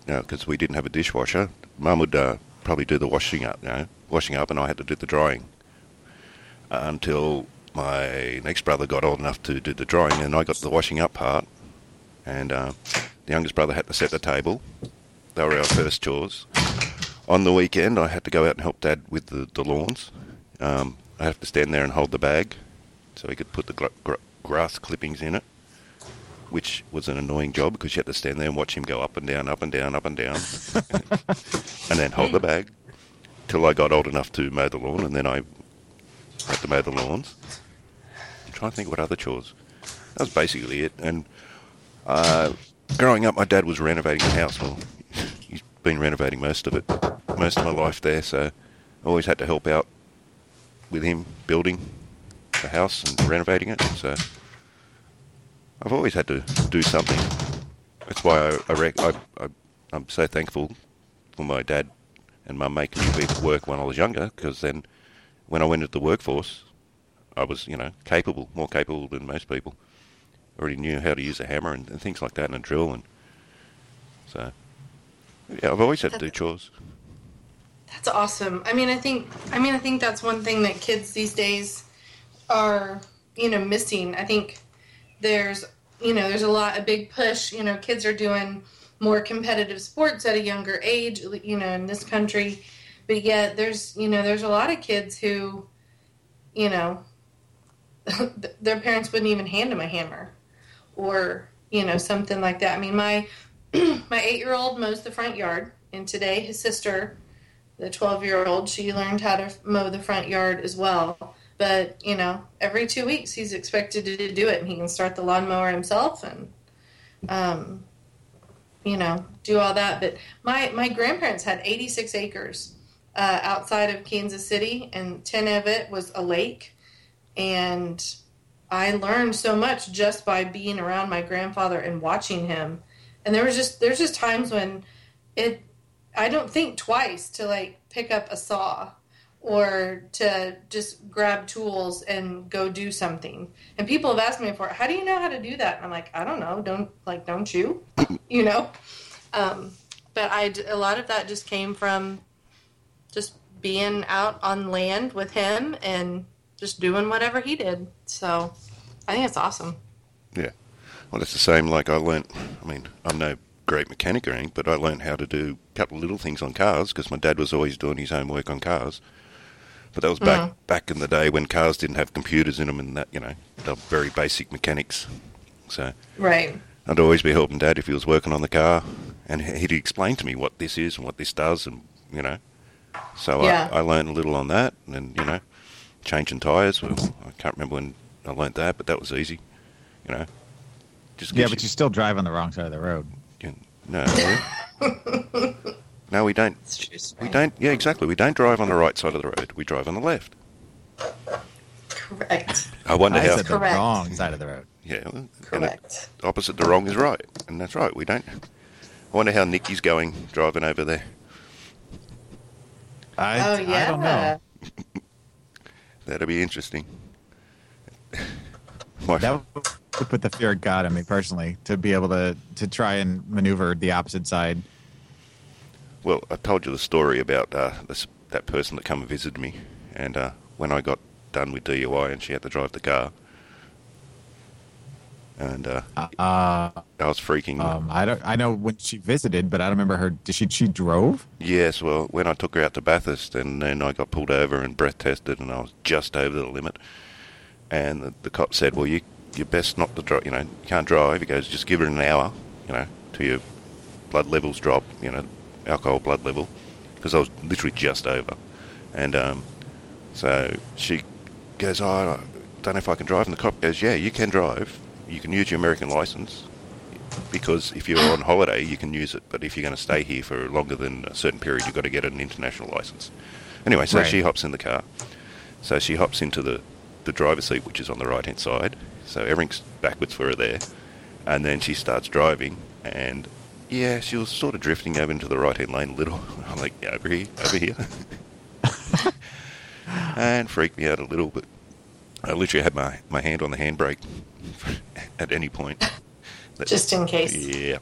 you know, because we didn't have a dishwasher. Mum would uh, probably do the washing up, you know, washing up, and I had to do the drying uh, until my next brother got old enough to do the drying, and I got the washing up part. And uh, the youngest brother had to set the table. They were our first chores. On the weekend, I had to go out and help Dad with the, the lawns. Um, I have to stand there and hold the bag so he could put the gr- gr- grass clippings in it, which was an annoying job because you had to stand there and watch him go up and down, up and down, up and down, and then hold the bag till I got old enough to mow the lawn, and then I had to mow the lawns. I'm trying to think what other chores. That was basically it. And uh, growing up, my dad was renovating the house. Well, he's been renovating most of it, most of my life there, so I always had to help out with him building the house and renovating it. So I've always had to do something. That's why I, I, rec- I, I I'm so thankful for my dad and Mum making me work when I was younger, because then when I went into the workforce, I was, you know, capable, more capable than most people. I already knew how to use a hammer and, and things like that, and a drill, and so yeah, I've always had to do chores. That's awesome. I mean, I think, I mean, I think that's one thing that kids these days are, you know, missing. I think there's, you know, there's a lot, a big push, you know, kids are doing more competitive sports at a younger age, you know, in this country, but yet there's, you know, there's a lot of kids who, you know, their parents wouldn't even hand them a hammer or, you know, something like that. I mean, my, my eight-year-old mows the front yard, and today his sister, the twelve-year-old, she learned how to mow the front yard as well. But, you know, every two weeks he's expected to do it, and he can start the lawnmower himself and, um, you know, do all that. But my, my grandparents had eighty-six acres uh, outside of Kansas City, and ten of it was a lake. And I learned so much just by being around my grandfather and watching him. And there was just there's just times when it I don't think twice to, like, pick up a saw or to just grab tools and go do something. And people have asked me before, how do you know how to do that? And I'm like, I don't know. Don't, like, don't you? You know? Um, but I, a lot of that just came from just being out on land with him and just doing whatever he did. So I think it's awesome. Yeah. Well, it's the same, like, I learned, I mean, I'm no great mechanic or anything, but I learned how to do a couple of little things on cars because my dad was always doing his own work on cars. But that was back mm-hmm. back in the day when cars didn't have computers in them, and that, you know, they're very basic mechanics. So right, I'd always be helping Dad if he was working on the car, and he'd explain to me what this is and what this does, and, you know. So yeah. I, I learned a little on that, and then, you know, changing tyres. Well, I can't remember when I learned that, but that was easy, you know. Just yeah, but you, you still drive on the wrong side of the road. No, no. no, we don't. We don't. Yeah, exactly. We don't drive on the right side of the road. We drive on the left. Correct. I wonder I how. I said the correct. Wrong side of the road. Yeah. Correct. It, opposite the wrong is right, and that's right. We don't. I wonder how Nikki's going driving over there. I. Oh, yeah. I don't know. That'll be interesting. My that would put the fear of God in me personally to be able to, to try and maneuver the opposite side. Well, I told you the story about uh, this, that person that come and visited me, and uh, when I got done with D U I and she had to drive the car, and uh, uh, I was freaking. Um, I don't. I know when she visited, but I don't remember her. Did she? She drove. Yes. Well, when I took her out to Bathurst, and then I got pulled over and breath tested, and I was just over the limit, and the, the cop said, "Well, you." You're best not to drive, you know, you can't drive. He goes, just give it an hour, you know, till your blood levels drop, you know, alcohol blood level, because I was literally just over. And um, so she goes, oh, I don't know if I can drive. And the cop goes, yeah, you can drive. You can use your American license, because if you're on holiday, you can use it. But if you're going to stay here for longer than a certain period, you've got to get an international license. Anyway, so right. She hops in the car. So she hops into the, the driver's seat, which is on the right-hand side. So everything's backwards for her there. And then she starts driving. And, yeah, she was sort of drifting over into the right-hand lane a little. I'm like, yeah, over here, over here. And freaked me out a little, but I literally had my, my hand on the handbrake at any point. That, just in case. Yeah.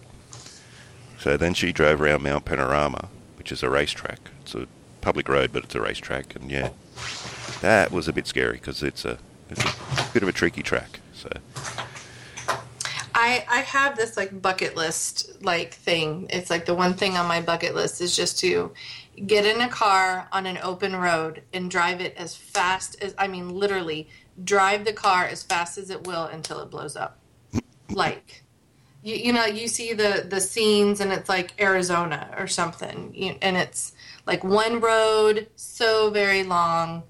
So then she drove around Mount Panorama, which is a racetrack. It's a public road, but it's a racetrack. And, yeah, that was a bit scary because it's a, it's a bit of a tricky track. So I, I have this, like, bucket list, like, thing. It's, like, the one thing on my bucket list is just to get in a car on an open road and drive it as fast as, I mean, literally, drive the car as fast as it will until it blows up. Like, you, you know, you see the, the scenes and it's like Arizona or something. You, and it's like one road, so very long.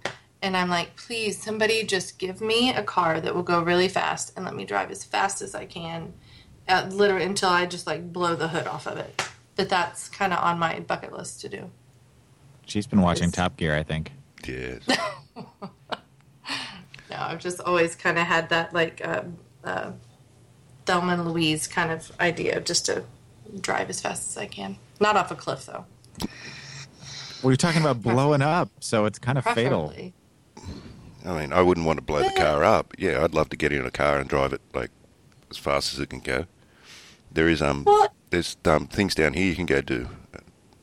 And I'm like, please, somebody just give me a car that will go really fast and let me drive as fast as I can, uh, literally until I just, like, blow the hood off of it. But that's kind of on my bucket list to do. She's been watching it's... Top Gear, I think. Yes. No, I've just always kind of had that, like, uh, uh, Thelma and Louise kind of idea, just to drive as fast as I can. Not off a cliff, though. Well, you're talking about blowing up, so it's kind of Preferably. fatal. I mean, I wouldn't want to blow the car up. Yeah, I'd love to get in a car and drive it, like, as fast as it can go. There is um, well, there's um things down here you can go do.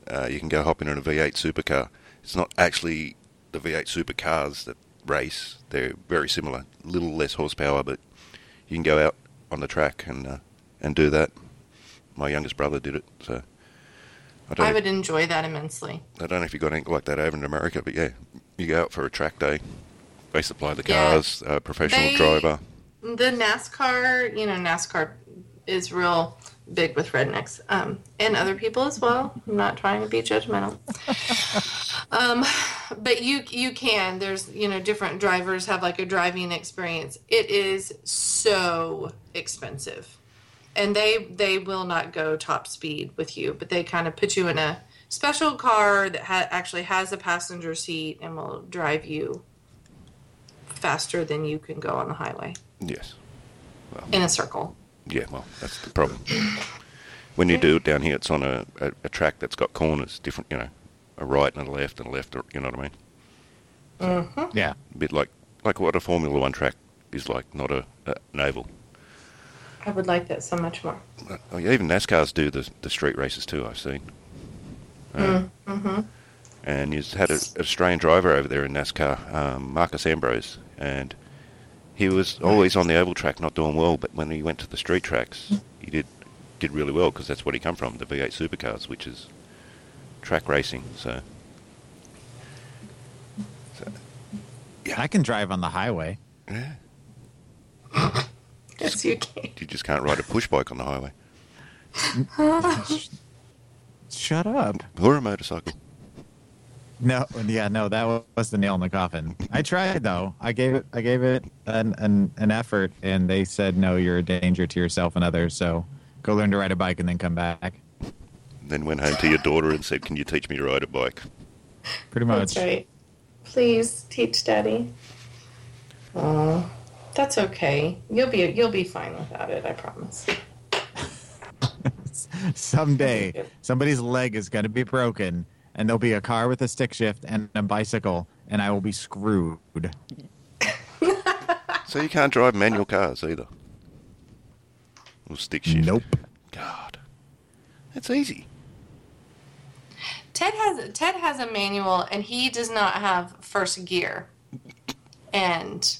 Uh, you can go hop in on a V eight supercar. It's not actually the V eight supercars that race. They're very similar, a little less horsepower, but you can go out on the track and uh, and do that. My youngest brother did it, so I, don't I would if, enjoy that immensely. I don't know if you got anything like that over in America, but yeah, you go out for a track day. They supply the cars, yeah. uh, professional they, driver. The NASCAR, you know, NASCAR is real big with rednecks um, and other people as well. I'm not trying to be judgmental. um, but you you can. There's, you know, different drivers have, like, a driving experience. It is so expensive. And they, they will not go top speed with you, but they kind of put you in a special car that ha- actually has a passenger seat and will drive you faster than you can go on the highway. Yes. Well, in a circle. Yeah, well, that's the problem. When you do it down here, it's on a, a, a track that's got corners, different, you know, a right and a left and a left, you know what I mean? So, mm-hmm. Yeah. A bit like, like what a Formula One track is like, not a, a an oval. I would like that so much more. Oh, yeah, even NASCARs do the the street races too, I've seen. Um, mm-hmm. And you had a, an Australian driver over there in NASCAR, um, Marcus Ambrose, and he was always on the oval track, not doing well, but when he went to the street tracks, he did did really well because that's what he come from, the V eight supercars, which is track racing. So, so yeah. I can drive on the highway. Yeah. Yes, you can. You just can't ride a push bike on the highway. Shut up. Or a motorcycle. No, yeah, no, that was the nail in the coffin. I tried though. I gave it. I gave it an an, an effort, and they said, "No, you're a danger to yourself and others. So go learn to ride a bike, and then come back." Then went home to your daughter and said, "Can you teach me to ride a bike?" Pretty much. That's right. Please teach, Daddy. Aww. That's okay. You'll be you'll be fine without it, I promise. Someday, somebody's leg is going to be broken, and there'll be a car with a stick shift and a bicycle, and I will be screwed. So you can't drive manual cars either? Or stick shift? Nope. God. That's easy. Ted has Ted has a manual, and he does not have first gear. And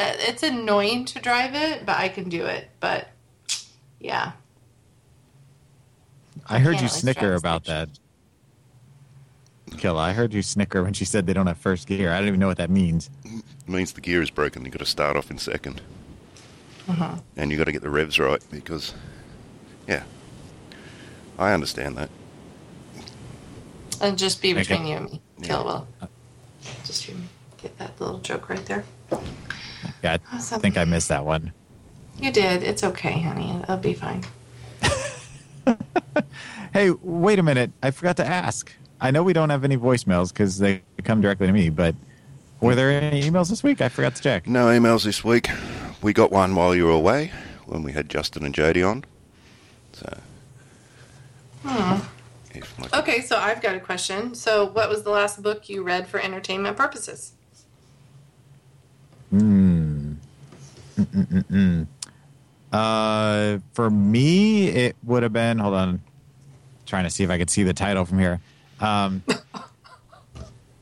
it's annoying to drive it, but I can do it. But, yeah. I, I heard you snicker about that, Killa. I heard you snicker when she said they don't have first gear. I don't even know what that means. It means the gear is broken. You've got to start off in second. Uh-huh. And you've got to get the revs right because, yeah, I understand that. And just be between okay. you and me, Killa. Yeah. Well, just get that little joke right there. Yeah, I awesome. think I missed that one. You did. It's okay, honey. It'll be fine. Hey, wait a minute. I forgot to ask. I know we don't have any voicemails because they come directly to me, but were there any emails this week? I forgot to check. No emails this week. We got one while you were away when we had Justin and Jody on. So. Hmm. Okay, so I've got a question. So what was the last book you read for entertainment purposes? Mm-mm-mm-mm. Uh, for me, it would have been, hold on, I'm trying to see if I could see the title from here. Um,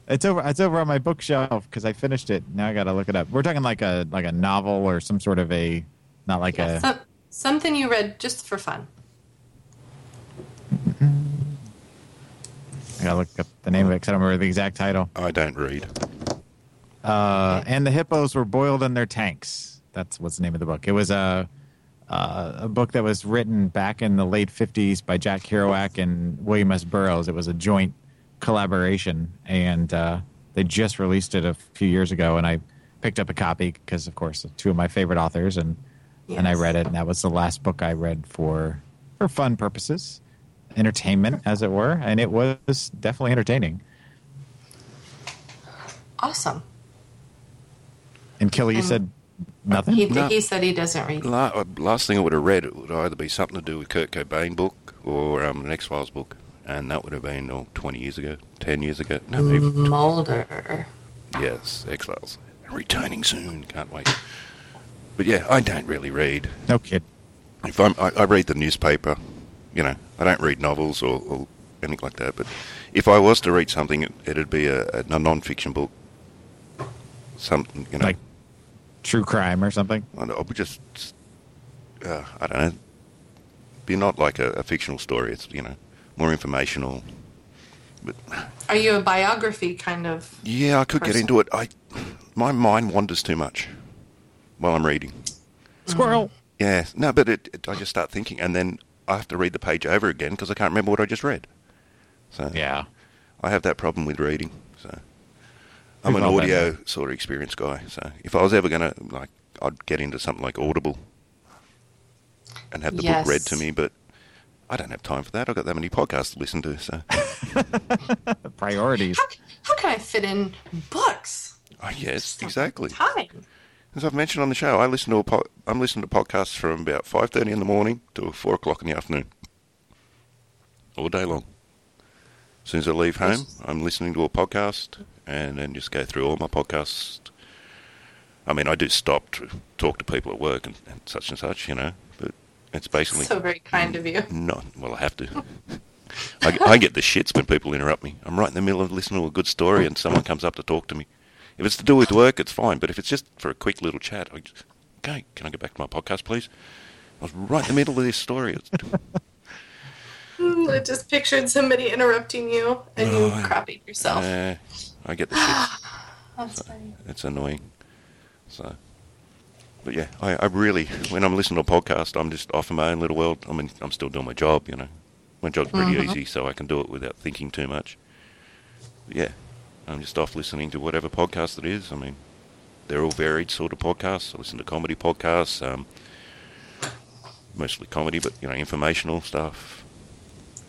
it's over. It's over on my bookshelf because I finished it. Now I got to look it up. We're talking like a like a novel or some sort of a, not like yeah, a some, something you read just for fun. I got to look up the name of it because I don't remember the exact title. I don't read. Uh, and the hippos were boiled in their tanks. That's what's the name of the book. It was a uh, a book that was written back in the late fifties by Jack Kerouac and William S. Burroughs. It was a joint collaboration, and uh, they just released it a few years ago. And I picked up a copy because, of course, two of my favorite authors, and yes. and I read it. And that was the last book I read for for fun purposes, entertainment, as it were. And it was definitely entertaining. Awesome. And Kelly, you um, said nothing? He, no. he said he doesn't read. La- last thing I would have read, it would either be something to do with Kurt Cobain book or um, an X-Files book. And that would have been oh, twenty years ago, ten years ago. No, Mulder. Yes, X-Files. Returning soon. Can't wait. But yeah, I don't really read. No kid. If I'm, I, I read the newspaper. You know, I don't read novels or, or anything like that. But if I was to read something, it, it'd be a, a non-fiction book. Something, you know. Like true crime or something? I don't know, just, uh, I don't know. Be not like a, a fictional story. It's, you know, more informational. But, are you a biography kind of Yeah, I could person? Get into it. I My mind wanders too much while I'm reading. Squirrel. Mm. Yeah. No, but it, it, I just start thinking, and then I have to read the page over again because I can't remember what I just read. So yeah. I have that problem with reading, so. I'm an audio sort of experienced guy, so if I was ever going to, like, I'd get into something like Audible and have the yes. book read to me, but I don't have time for that. I've got that many podcasts to listen to, so. Priorities. How, how can I fit in books? Oh, yes, exactly. Time. As I've mentioned on the show, I listen to a po- I'm listening to podcasts from about five thirty in the morning to four o'clock in the afternoon. All day long. As soon as I leave home, I'm listening to a podcast and then just go through all my podcasts. I mean, I do stop to talk to people at work and, and such and such, you know, but it's basically... So very kind of you. Not, well, I have to. I, I get the shits when people interrupt me. I'm right in the middle of listening to a good story and someone comes up to talk to me. If it's to do with work, it's fine, but if it's just for a quick little chat, I just, okay, can I go back to my podcast, please? I was right in the middle of this story. It's... I just pictured somebody interrupting you and you oh, crapping yourself. Uh, I get the shits. That's so, funny. It's annoying. So, but yeah, I, I really, when I'm listening to a podcast, I'm just off in my own little world. I mean, I'm still doing my job, you know. My job's pretty mm-hmm. easy, so I can do it without thinking too much. But yeah, I'm just off listening to whatever podcast it is. I mean, they're all varied sort of podcasts. I listen to comedy podcasts, um, mostly comedy, but, you know, informational stuff.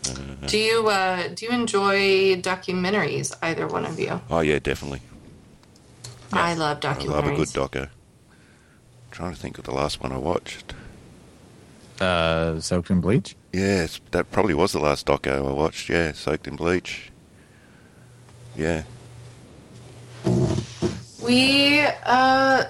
Uh, do you uh, do you enjoy documentaries, either one of you? Oh, yeah, definitely. Yeah. I love documentaries. I love a good doco. I'm trying to think of the last one I watched. Uh, Soaked in Bleach? Yeah, that probably was the last doco I watched. Yeah, Soaked in Bleach. Yeah. We, uh,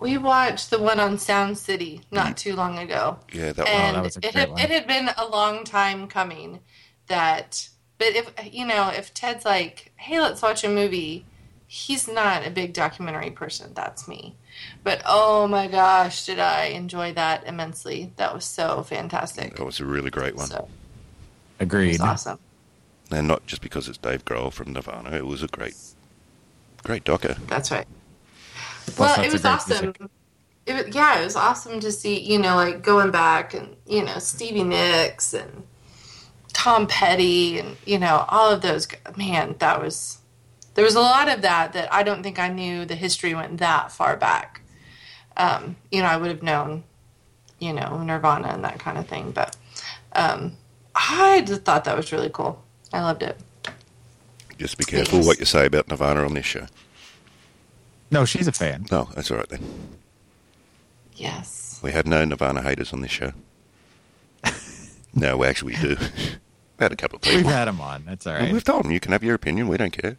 we watched the one on Sound City not too long ago. Yeah, that one. And oh, that was a great it had, one. It had been a long time coming. That, but if you know, if Ted's like, "Hey, let's watch a movie," he's not a big documentary person. That's me. But oh my gosh, did I enjoy that immensely? That was so fantastic. That was a really great one. So, agreed. It was awesome. And not just because it's Dave Grohl from Nirvana. It was a great, great docker. That's right. Plus, well, it was awesome. It, yeah, it was awesome to see, you know, like going back and, you know, Stevie Nicks and Tom Petty and, you know, all of those. Man, that was, there was a lot of that that I don't think I knew the history went that far back. Um, you know, I would have known, you know, Nirvana and that kind of thing. But um, I just thought that was really cool. I loved it. Just be careful yes. what you say about Nirvana on this show. No, she's a fan. No, that's all right then. Yes. We have no Nirvana haters on this show. No, actually we do. We had a couple of people. We've had them on. That's all right. We've told them you can have your opinion. We don't care.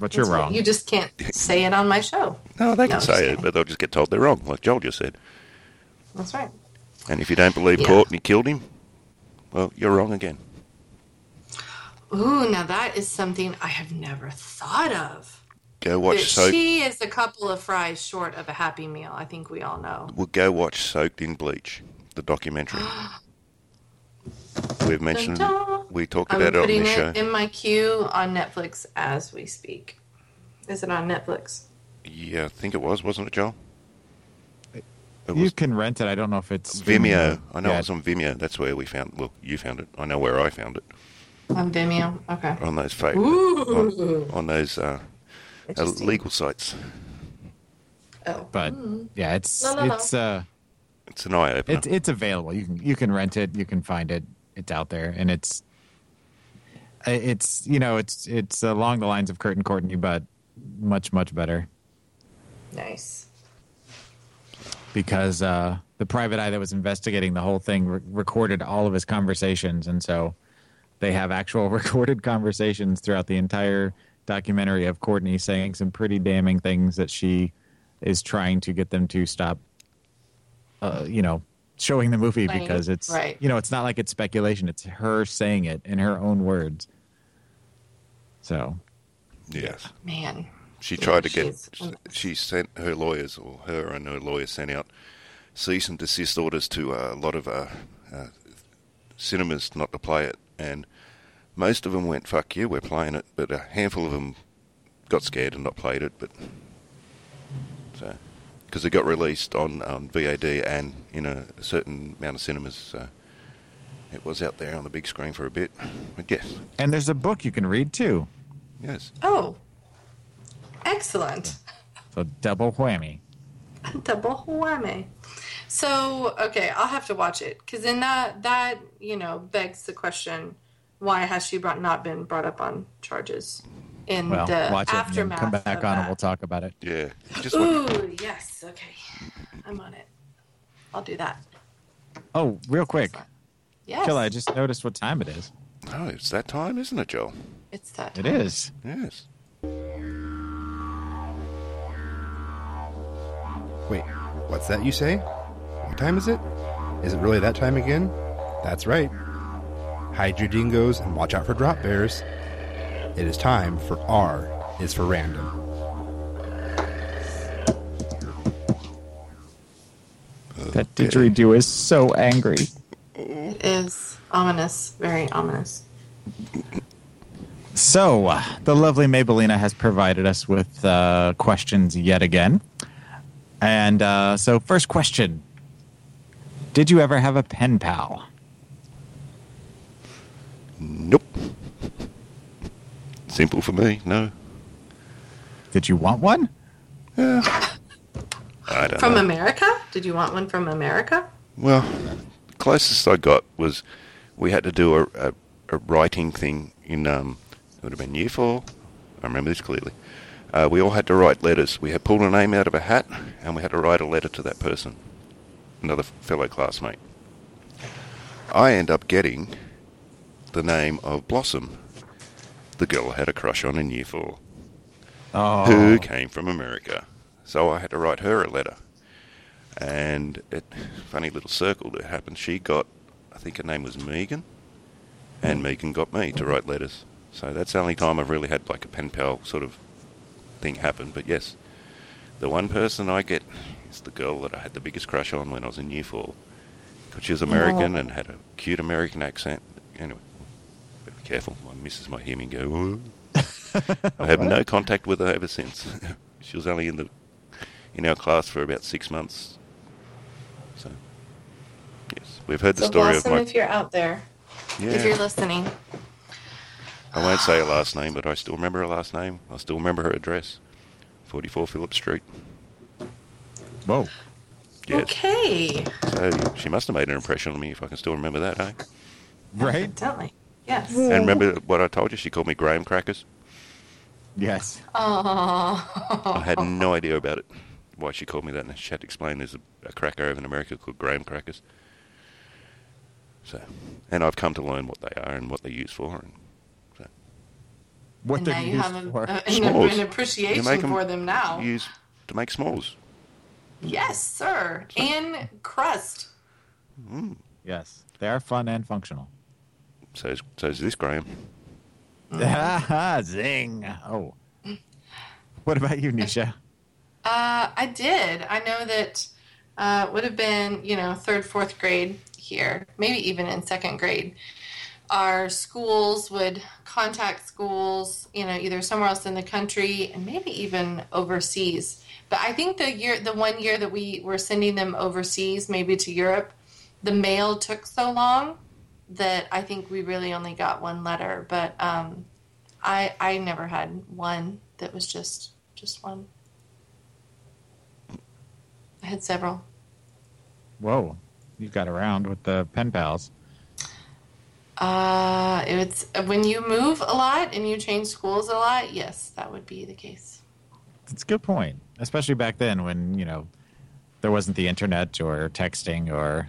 But you're it's, wrong. You just can't say it on my show. No, they can no, say it, but they'll just get told they're wrong, like Joel just said. That's right. And if you don't believe yeah. Courtney killed him, well, you're wrong again. Ooh, now that is something I have never thought of. Go watch Soaked. She is a couple of fries short of a Happy Meal. I think we all know. Well, go watch Soaked in Bleach, the documentary. We've mentioned Ta-da. We talked about it on this show. I'm putting it in my queue on Netflix as we speak. Is it on Netflix? Yeah, I think it was, wasn't it, Joel? It was, you can rent it. I don't know if it's Vimeo. Vimeo. I know yeah. It was on Vimeo. That's where we found. Well, you found it. I know where I found it. On Vimeo. Okay. On those fake. Ooh. On, on those uh, legal sites. Oh. But yeah, it's no, no, it's. No. Uh, It's an eye opener. It's it's available. You can you can rent it. You can find it. It's out there, and it's it's you know it's it's along the lines of Kurt and Courtney, but much much better. Nice. Because uh, the private eye that was investigating the whole thing re- recorded all of his conversations, and so they have actual recorded conversations throughout the entire documentary of Courtney saying some pretty damning things that she is trying to get them to stop. Uh, you know, showing the movie because it's, right. you know, it's not like it's speculation. It's her saying it in her own words. So. Yes. Man. She yeah, tried to get, she sent her lawyers or her and her lawyers sent out cease and desist orders to a lot of uh, uh, cinemas not to play it. And most of them went, fuck you, we're playing it. But a handful of them got scared and not played it. But so. Because it got released on, on V O D and in a, a certain amount of cinemas. So it was out there on the big screen for a bit. But yes. And there's a book you can read too. Yes. Oh. Excellent. So double whammy. Double whammy. So, okay, I'll have to watch it. Because then that, that, you know, begs the question, why has she brought, not been brought up on charges? In well, the watch it and come back on that. And we'll talk about it. Yeah. Just Ooh, wait. Yes. Okay. I'm on it. I'll do that. Oh, real quick. Yes. Jill, I just noticed what time it is. Oh, it's that time, isn't it, Joel? It's that time. It is. Yes. Wait, what's that you say? What time is it? Is it really that time again? That's right. Hide your dingoes and watch out for drop bears. It is time for R is for Random. That didgeridoo is so angry. It is ominous, very ominous. So, uh, the lovely Maybellina has provided us with uh, questions yet again. And uh, so, first question. Did you ever have a pen pal? Nope. Simple for me, no. Did you want one? Yeah. I don't from know. America? Did you want one from America? Well, the closest I got was we had to do a, a, a writing thing in, um, it would have been year four. I remember this clearly. Uh, we all had to write letters. We had pulled a name out of a hat and we had to write a letter to that person, another fellow classmate. I end up getting the name of Blossom. The girl I had a crush on in year four, oh. who came from America. So I had to write her a letter. And it, funny little circle that happened, she got, I think her name was Megan, and Megan got me to write letters. So that's the only time I've really had like a pen pal sort of thing happen. But yes, the one person I get is the girl that I had the biggest crush on when I was in year four. Because she was American oh. and had a cute American accent. Anyway. Careful, my missus might hear me go. I have no contact with her ever since. She was only in the in our class for about six months. So, yes, we've heard so the story Blossom, of my. If you're out there, yeah. if you're listening, I won't say her last name, but I still remember her last name. I still remember her address, forty-four Phillips Street. Whoa. Yes. Okay. So she must have made an impression on me if I can still remember that, eh? Right. Definitely. Yes. And remember what I told you? She called me graham crackers. Yes. Oh. I had no idea about it, why she called me that. And she had to explain there's a, a cracker over in America called graham crackers. So, and I've come to learn what they are and what they're used for. And so. what and they're used have for. A, a, an appreciation them for them now. Used to make s'mores. Yes, sir. And crust. Mm. Yes, they are fun and functional. So is, so is this, Graham. Mm. Zing. Oh. What about you, Nisha? Uh, I did. I know that uh, would have been, you know, third, fourth grade here, maybe even in second grade. Our schools would contact schools, you know, either somewhere else in the country and maybe even overseas. But I think the year, the one year that we were sending them overseas, maybe to Europe, the mail took so long that I think we really only got one letter. But um, I I never had one that was just just one. I had several. Whoa, you got around with the pen pals. Uh, it's when you move a lot and you change schools a lot. Yes, that would be the case. It's a good point, especially back then when, you know, there wasn't the internet or texting or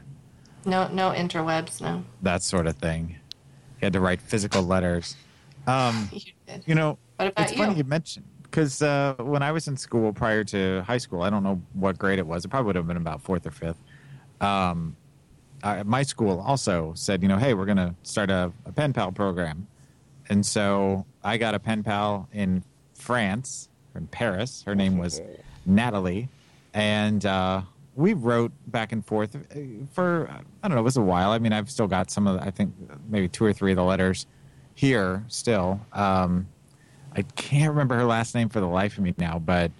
no, no interwebs, no that sort of thing. You had to write physical letters. Um, you did. You know, what about it's you? Funny you mentioned because uh, when I was in school prior to high school, I don't know what grade it was. It probably would have been about fourth or fifth. Um, I, my school also said, you know, hey, we're going to start a, a pen pal program, and so I got a pen pal in France. From Paris. Her name was Natalie. And uh, we wrote back and forth for, I don't know, it was a while. I mean, I've still got some of the, I think, maybe two or three of the letters here still. Um, I can't remember her last name for the life of me now, but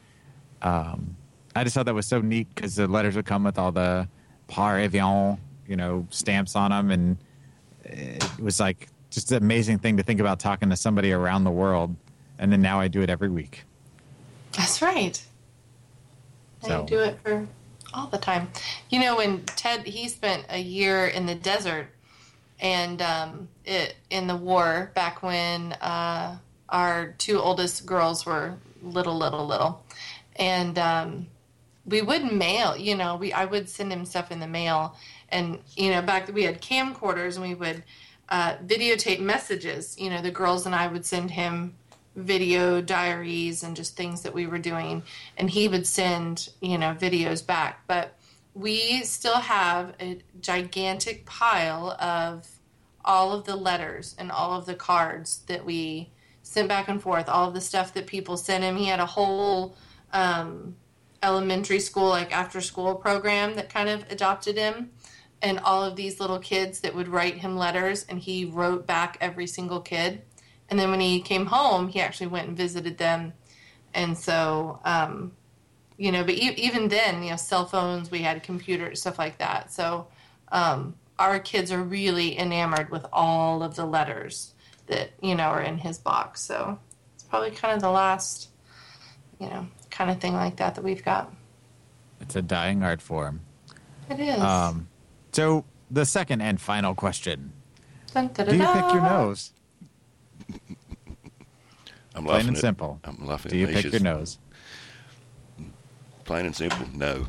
um, I just thought that was so neat because the letters would come with all the par avion, you know, stamps on them. And it was like just an amazing thing to think about talking to somebody around the world. And then now I do it every week. That's right. So. I do it for all the time. You know, when Ted, he spent a year in the desert and um, it, in the war back when uh, our two oldest girls were little, little, little. And um, we would mail, you know, we I would send him stuff in the mail. And, you know, back we had camcorders and we would uh, videotape messages. You know, the girls and I would send him video diaries and just things that we were doing, and he would send, you know, videos back. But we still have a gigantic pile of all of the letters and all of the cards that we sent back and forth, all of the stuff that people sent him. He had a whole um, elementary school, like after school program that kind of adopted him, and all of these little kids that would write him letters, and he wrote back every single kid. And then when he came home, he actually went and visited them. And so, um, you know, but e- even then, you know, cell phones, we had computers, stuff like that. So um, our kids are really enamored with all of the letters that, you know, are in his box. So it's probably kind of the last, you know, kind of thing like that that we've got. It's a dying art form. It is. Um, so the second and final question. Dun, da, da, do you da. Pick your nose? I'm laughing plain and at, simple. I'm laughing. Do you at pick your nose? Plain and simple, no.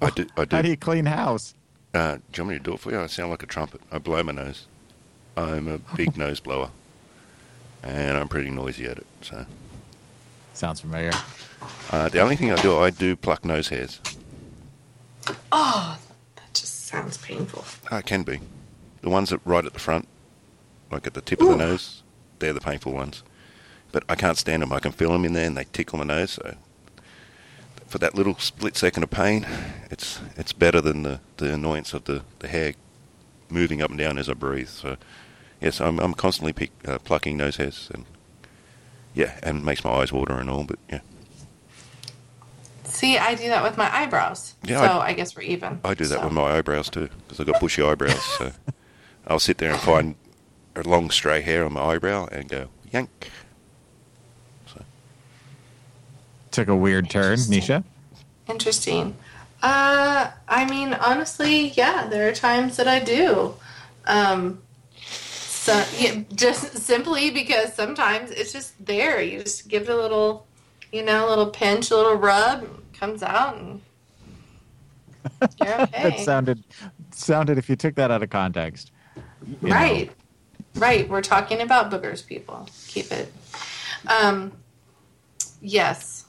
I do, I do. How do you clean house? Uh, do you want me to do it for you? I sound like a trumpet. I blow my nose. I'm a big nose blower, and I'm pretty noisy at it. So sounds familiar. Uh, the only thing I do, I do pluck nose hairs. Oh, that just sounds painful. Uh, it can be. The ones that right at the front, like at the tip Ooh. Of the nose, they're the painful ones. But I can't stand them. I can feel them in there, and they tickle my nose. So for that little split second of pain, it's it's better than the, the annoyance of the, the hair moving up and down as I breathe. So yes, I'm I'm constantly pick, uh, plucking nose hairs, and yeah, and it makes my eyes water and all. But yeah. See, I do that with my eyebrows. Yeah, so I, I guess we're even. I do so. that with my eyebrows too, because I've got bushy eyebrows. So I'll sit there and find a long stray hair on my eyebrow and go, yank. So. Took a weird turn, Nisha. Interesting. Uh, I mean, honestly, yeah, there are times that I do. Um, so, yeah, just simply because sometimes it's just there. You just give it a little, you know, a little pinch, a little rub, and it comes out and you're okay. That sounded, sounded if you took that out of context. Right. Know. Right. We're talking about boogers, people. Keep it. Um, yes.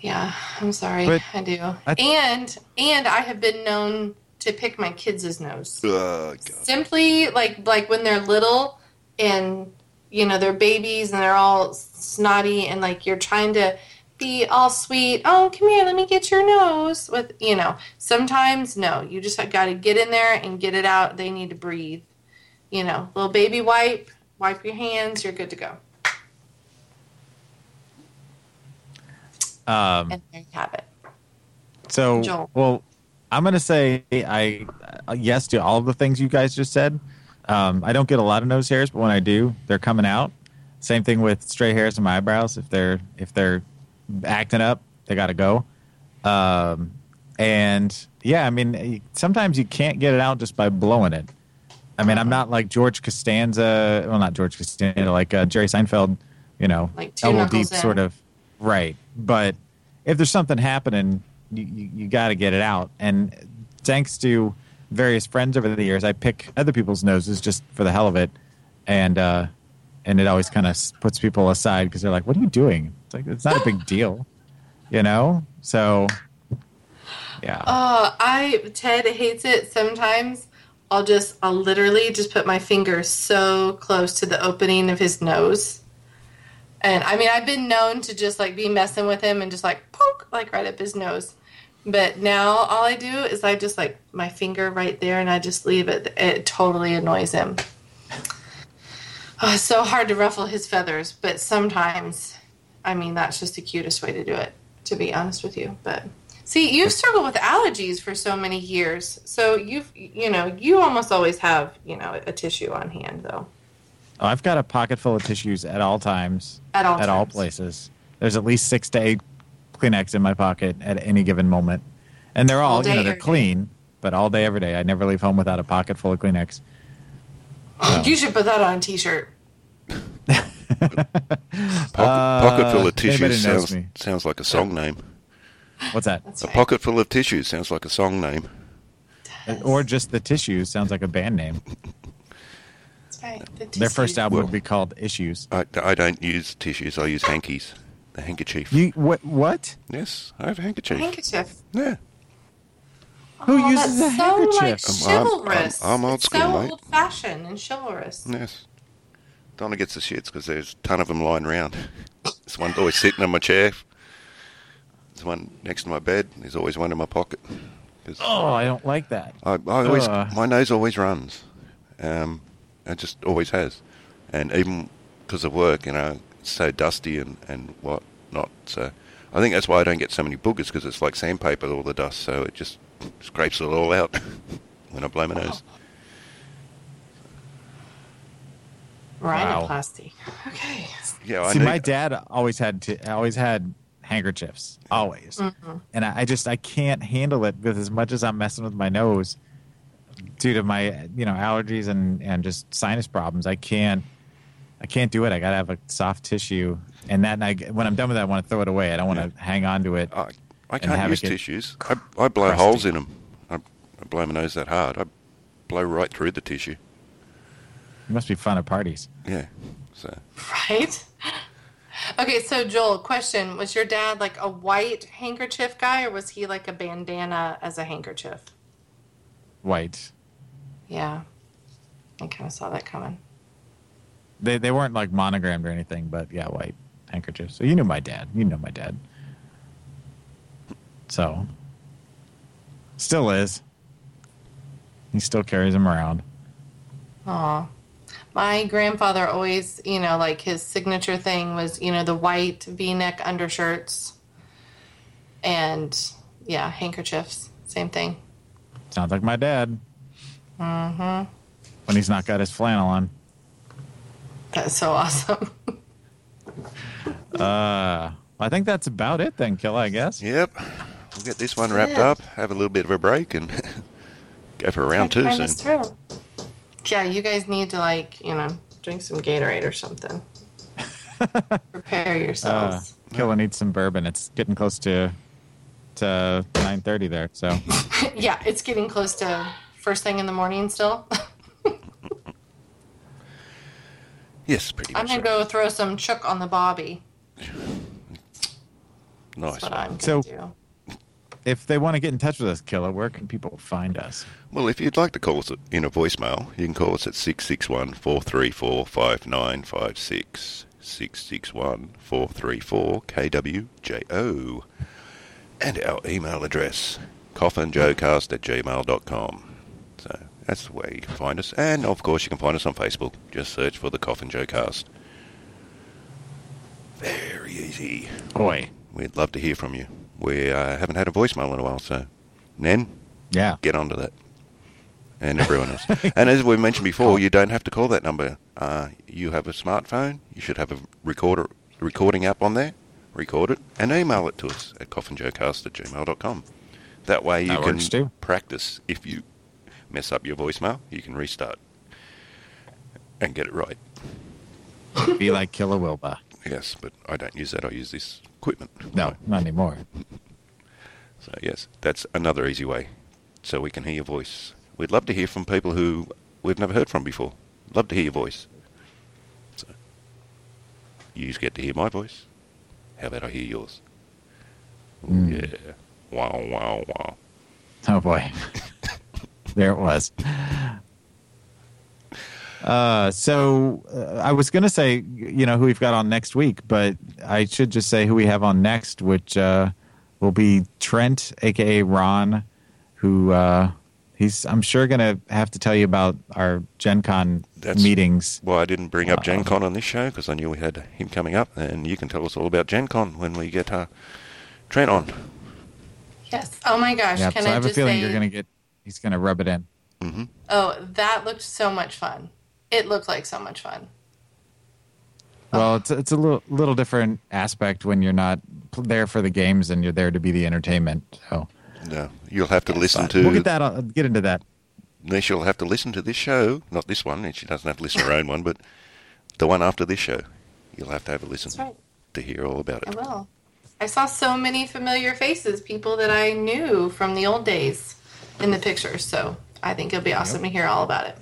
Yeah, I'm sorry. But I do. I th- and and I have been known to pick my kids' nose. Uh, God. Simply, like like when they're little and, you know, they're babies and they're all snotty and, like, you're trying to be all sweet. Oh, come here, let me get your nose. With you know, sometimes, no. You just got to get in there and get it out. They need to breathe. You know, little baby wipe. Wipe your hands. You're good to go. Um, and there you have it. So, Joel. Well, I'm going to say I uh, yes to all of the things you guys just said. Um, I don't get a lot of nose hairs, but when I do, they're coming out. Same thing with stray hairs in my eyebrows. If they're if they're acting up, they got to go. Um, and yeah, I mean, sometimes you can't get it out just by blowing it. I mean, I'm not like George Costanza. Well, not George Costanza, like uh, Jerry Seinfeld. You know, like elbow deep in. Sort of. Right. But if there's something happening, you, you, you got to get it out. And thanks to various friends over the years, I pick other people's noses just for the hell of it. And uh, and it always kind of puts people aside because they're like, what are you doing? It's like, it's not a big deal, you know? So, yeah. Oh, I, Ted hates it sometimes. I'll just, I'll literally just put my finger so close to the opening of his nose. And, I mean, I've been known to just, like, be messing with him and just, like, poke, like, right up his nose. But now all I do is I just, like, my finger right there and I just leave it. It totally annoys him. Oh, it's so hard to ruffle his feathers. But sometimes, I mean, that's just the cutest way to do it, to be honest with you. But, see, you've struggled with allergies for so many years. So, you've, you know, you almost always have, you know, a tissue on hand, though. Oh, I've got a pocket full of tissues at all times, at all, at times. all places. There's at least six to eight Kleenex in my pocket at any given moment. And they're all, all day, you know, they're clean, day. But all day, every day. I never leave home without a pocket full of Kleenex. So. You should put that on a T-shirt. pocket, pocket full of tissues sounds, sounds like a song name. What's that? That's a right. Pocket full of tissues sounds like a song name. Or just the tissues sounds like a band name. The Their first album well, would be called Issues. I, I don't use tissues. I use hankies. The handkerchief. You, what, what? Yes, I have a handkerchief. A handkerchief? Yeah. Oh, who uses a handkerchief? So, like, chivalrous. I'm, I'm, I'm old it's school, so mate. Old-fashioned and chivalrous. Yes. Donna gets the shits because there's a ton of them lying around. There's one always sitting on my chair. There's one next to my bed. There's always one in my pocket. Oh, I don't like that. I, I always, uh. My nose always runs. Um... It just always has. And even because of work, you know, it's so dusty and, and whatnot. So I think that's why I don't get so many boogers, because it's like sandpaper, all the dust. So it just scrapes it all out when I blow my nose. Wow. Rhinoplasty. Okay. Yeah, See, I my dad always had t- always had handkerchiefs, always. Mm-hmm. And I, I just I can't handle it because as much as I'm messing with my nose, due to my, you know, allergies and, and just sinus problems, I can't I can't do it. I gotta have a soft tissue, and that and I, when I'm done with that, I want to throw it away. I don't want to yeah. hang on to it. I, I can't use tissues. I, I blow crusty. holes in them. I, I blow my nose that hard. I blow right through the tissue. It must be fun at parties. Yeah. So. Right. Okay, so Joel, question: was your dad like a white handkerchief guy, or was he like a bandana as a handkerchief? White. Yeah. I kind of saw that coming. They they weren't like monogrammed or anything, but yeah, white handkerchiefs. So you knew my dad. You know my dad. So. Still is. He still carries them around. Aw. My grandfather always, you know, like his signature thing was, you know, the white V-neck undershirts. And, yeah, handkerchiefs. Same thing. Sounds like my dad. Mm-hmm. When he's not got his flannel on. That's so awesome. uh, I think that's about it then, Killa, I guess. Yep. We'll get this one wrapped yeah. up, have a little bit of a break, and go for a round two soon. Through. Yeah, you guys need to, like, you know, drink some Gatorade or something. Prepare yourselves. Uh, Killa needs some bourbon. It's getting close to... to nine thirty there, so yeah, it's getting close to first thing in the morning still. Yes, pretty much. I'm going to so. go throw some chook on the bobby. Nice. That's what I'm going to do. If they want to get in touch with us, Killer, where can people find us? Well, if you'd like to call us in a voicemail, you can call us at six six one, four three four, five nine five six, six six one, four three four, K W J O. And our email address, coffinjoecast at gmail dot com. So that's the way you can find us. And, of course, you can find us on Facebook. Just search for the Coffin Joe Cast. Very easy. Oi. We'd love to hear from you. We uh, haven't had a voicemail in a while, so Nen, yeah, get onto that, and everyone else. And as we mentioned before, you don't have to call that number. Uh, you have a smartphone. You should have a recorder, recording app on there. Record it and email it to us at coffinjoecast at gmail dot com. That way you that can works too. practice. If you mess up your voicemail, you can restart and get it right. Be like Killer Wilbur. Yes, but I don't use that. I use this equipment. No, right? Not anymore. So, yes, that's another easy way. So we can hear your voice. We'd love to hear from people who we've never heard from before. Love to hear your voice. So, you get to hear my voice. How about I hear yours? Mm. Yeah. Wow, wow, wow. Oh, boy. There it was. Uh, so uh, I was going to say, you know, who we've got on next week, but I should just say who we have on next, which uh, will be Trent, a k a. Ron, who uh, he's, I'm sure, going to have to tell you about our Gen Con That's meetings. Well, I didn't bring up Gen Con on this show because I knew we had him coming up, and you can tell us all about Gen Con when we get uh, Trent on. Yes. Oh, my gosh. Yep. Can so I, I have just a feeling say... you're going to get, he's going to rub it in. Mm-hmm. Oh, that looked so much fun. It looked like so much fun. Well, it's it's a little little different aspect when you're not there for the games and you're there to be the entertainment. So no, you'll have to yeah, listen to. We'll get that. I'll get into that. She'll have to listen to this show, not this one, and she doesn't have to listen to her own one, but the one after this show. You'll have to have a listen right. to hear all about it. I will. I saw so many familiar faces, people that I knew from the old days in the pictures. So I think it'll be awesome yep. to hear all about it.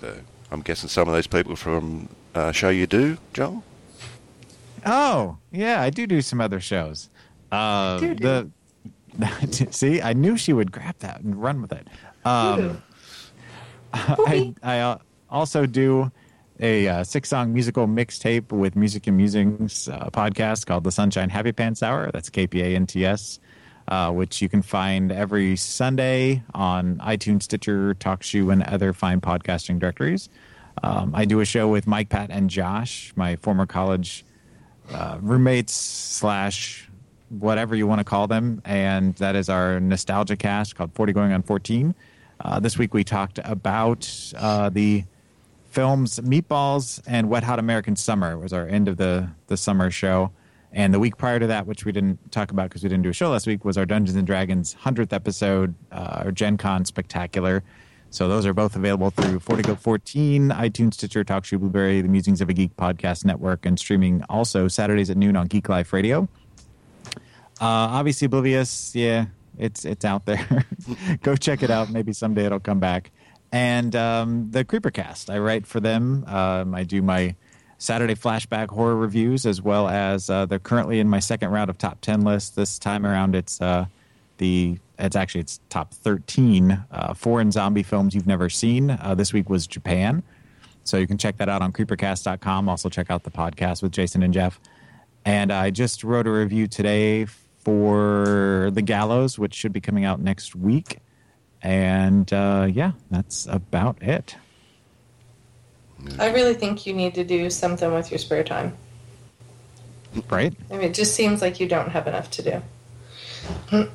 So I'm guessing some of those people from uh, show you do, Joel? Oh, yeah, I do do some other shows. Uh, the See, I knew she would grab that and run with it. Um, I, I also do a uh, six-song musical mixtape with Music and Musings uh, podcast called The Sunshine Happy Pants Hour. That's K P A N T S, uh, which you can find every Sunday on iTunes, Stitcher, TalkShoe, and other fine podcasting directories. Um, I do a show with Mike, Pat, and Josh, my former college uh, roommates slash whatever you want to call them, and that is our nostalgia cast called forty going on fourteen. Uh, this week we talked about uh, the films Meatballs and Wet Hot American Summer. It was our end of the, the summer show. And the week prior to that, which we didn't talk about because we didn't do a show last week, was our Dungeons and Dragons one hundredth episode, uh, our Gen Con Spectacular. So those are both available through forty go fourteen, iTunes, Stitcher, TalkShoe, Blueberry, the Musings of a Geek podcast network, and streaming also Saturdays at noon on Geek Life Radio. Uh, obviously, Oblivious, yeah, it's it's out there. Go check it out. Maybe someday it'll come back. And um, the Creepercast, I write for them. Um, I do my Saturday flashback horror reviews, as well as uh, they're currently in my second round of top ten list. This time around, it's uh, the it's actually it's top thirteen uh, foreign zombie films you've never seen. Uh, this week was Japan, so you can check that out on creepercast dot com. Also check out the podcast with Jason and Jeff. And I just wrote a review today for The Gallows, which should be coming out next week. And uh, yeah, that's about it. I really think you need to do something with your spare time. Right? I mean, it just seems like you don't have enough to do.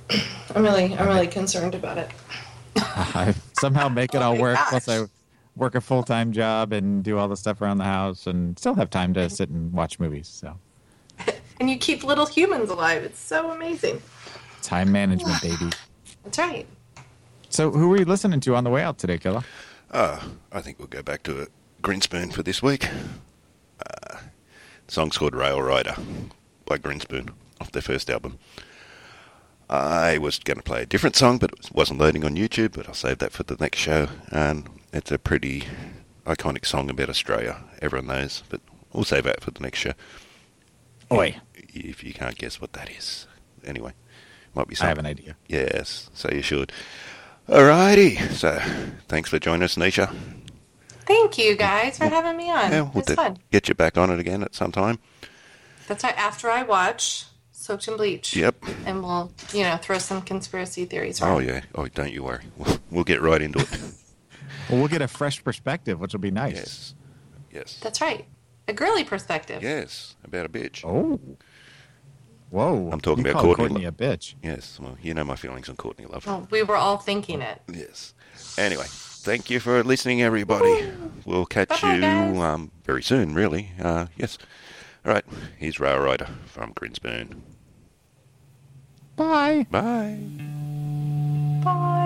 I'm really, I'm really concerned about it. I somehow make it all work. Oh my gosh. Plus, I work a full-time job and do all the stuff around the house, and still have time to sit and watch movies. So. And you keep little humans alive. It's so amazing. Time management, baby. That's right. So, who were you listening to on the way out today, Killa? Uh, I think we'll go back to it. Grinspoon for this week. Uh, the song's called Rail Rider by Grinspoon off their first album. I was going to play a different song, but it wasn't loading on YouTube, but I'll save that for the next show. And it's a pretty iconic song about Australia. Everyone knows, but we'll save that for the next show. Oi. If you can't guess what that is. Anyway, might be something. I have an idea. Yes, so you should. Alrighty. So, thanks for joining us, Nisha. Thank you guys for having me on. Yeah, we'll it's fun. Get you back on it again at some time. That's right. After I watch Soaked in Bleach. Yep. And we'll, you know, throw some conspiracy theories around. Oh, yeah. Oh, don't you worry. We'll, we'll get right into it. Well, we'll get a fresh perspective, which will be nice. Yes. Yes. That's right. A girly perspective. Yes. About a bitch. Oh. Whoa. I'm talking you about Courtney. Courtney Lo- a bitch. Yes. Well, you know my feelings on Courtney Love. Well, we were all thinking it. Yes. Anyway, thank you for listening, everybody. Woo. We'll catch Bye-bye, you um, very soon, really. Uh, yes. All right. Here's Rail Rider from Grinspoon. Bye. Bye. Bye.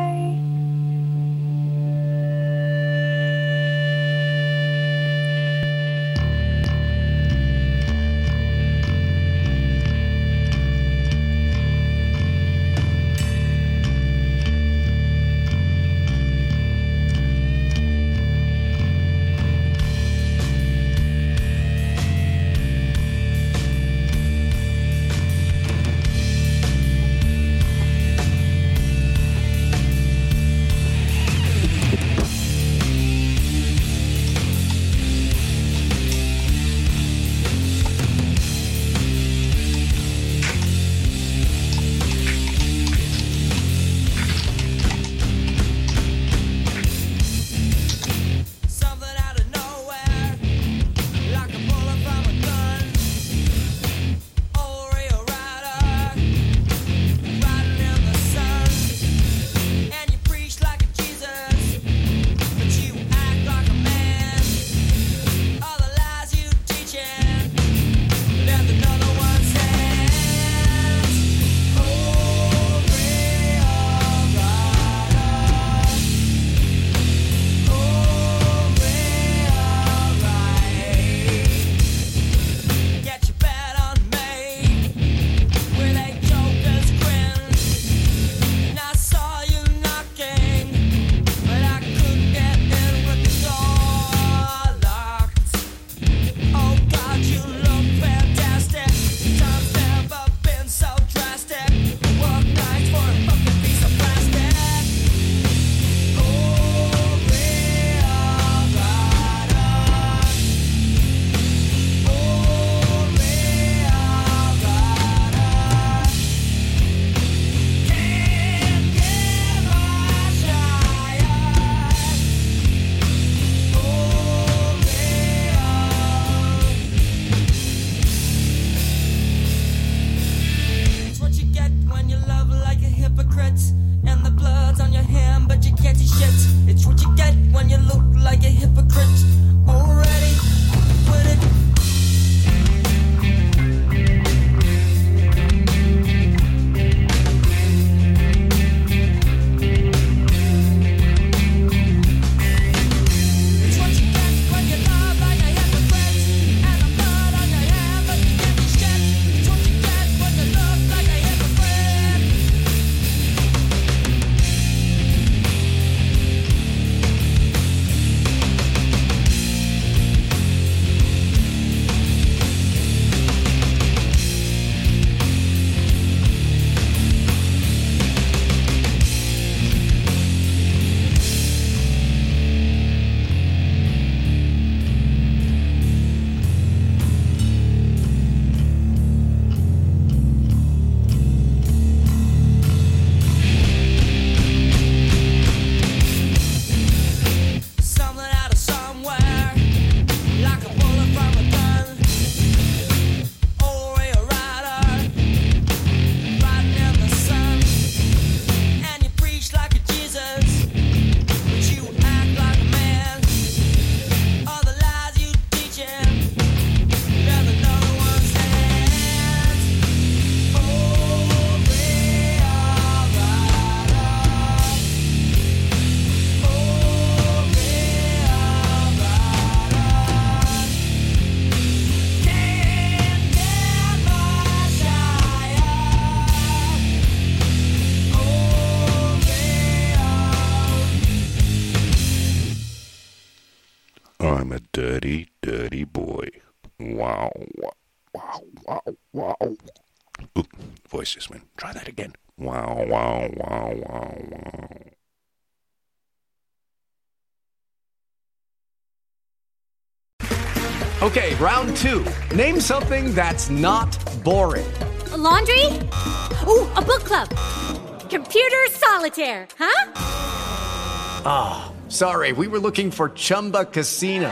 I'm a dirty, dirty boy. Wow. Wow, wow, wow. Ooh, voice just went. Try that again. Wow, wow, wow, wow, wow. Okay, round two. Name something that's not boring. A laundry? Ooh, a book club. Computer solitaire, huh? Ah, oh, sorry, we were looking for Chumba Casino.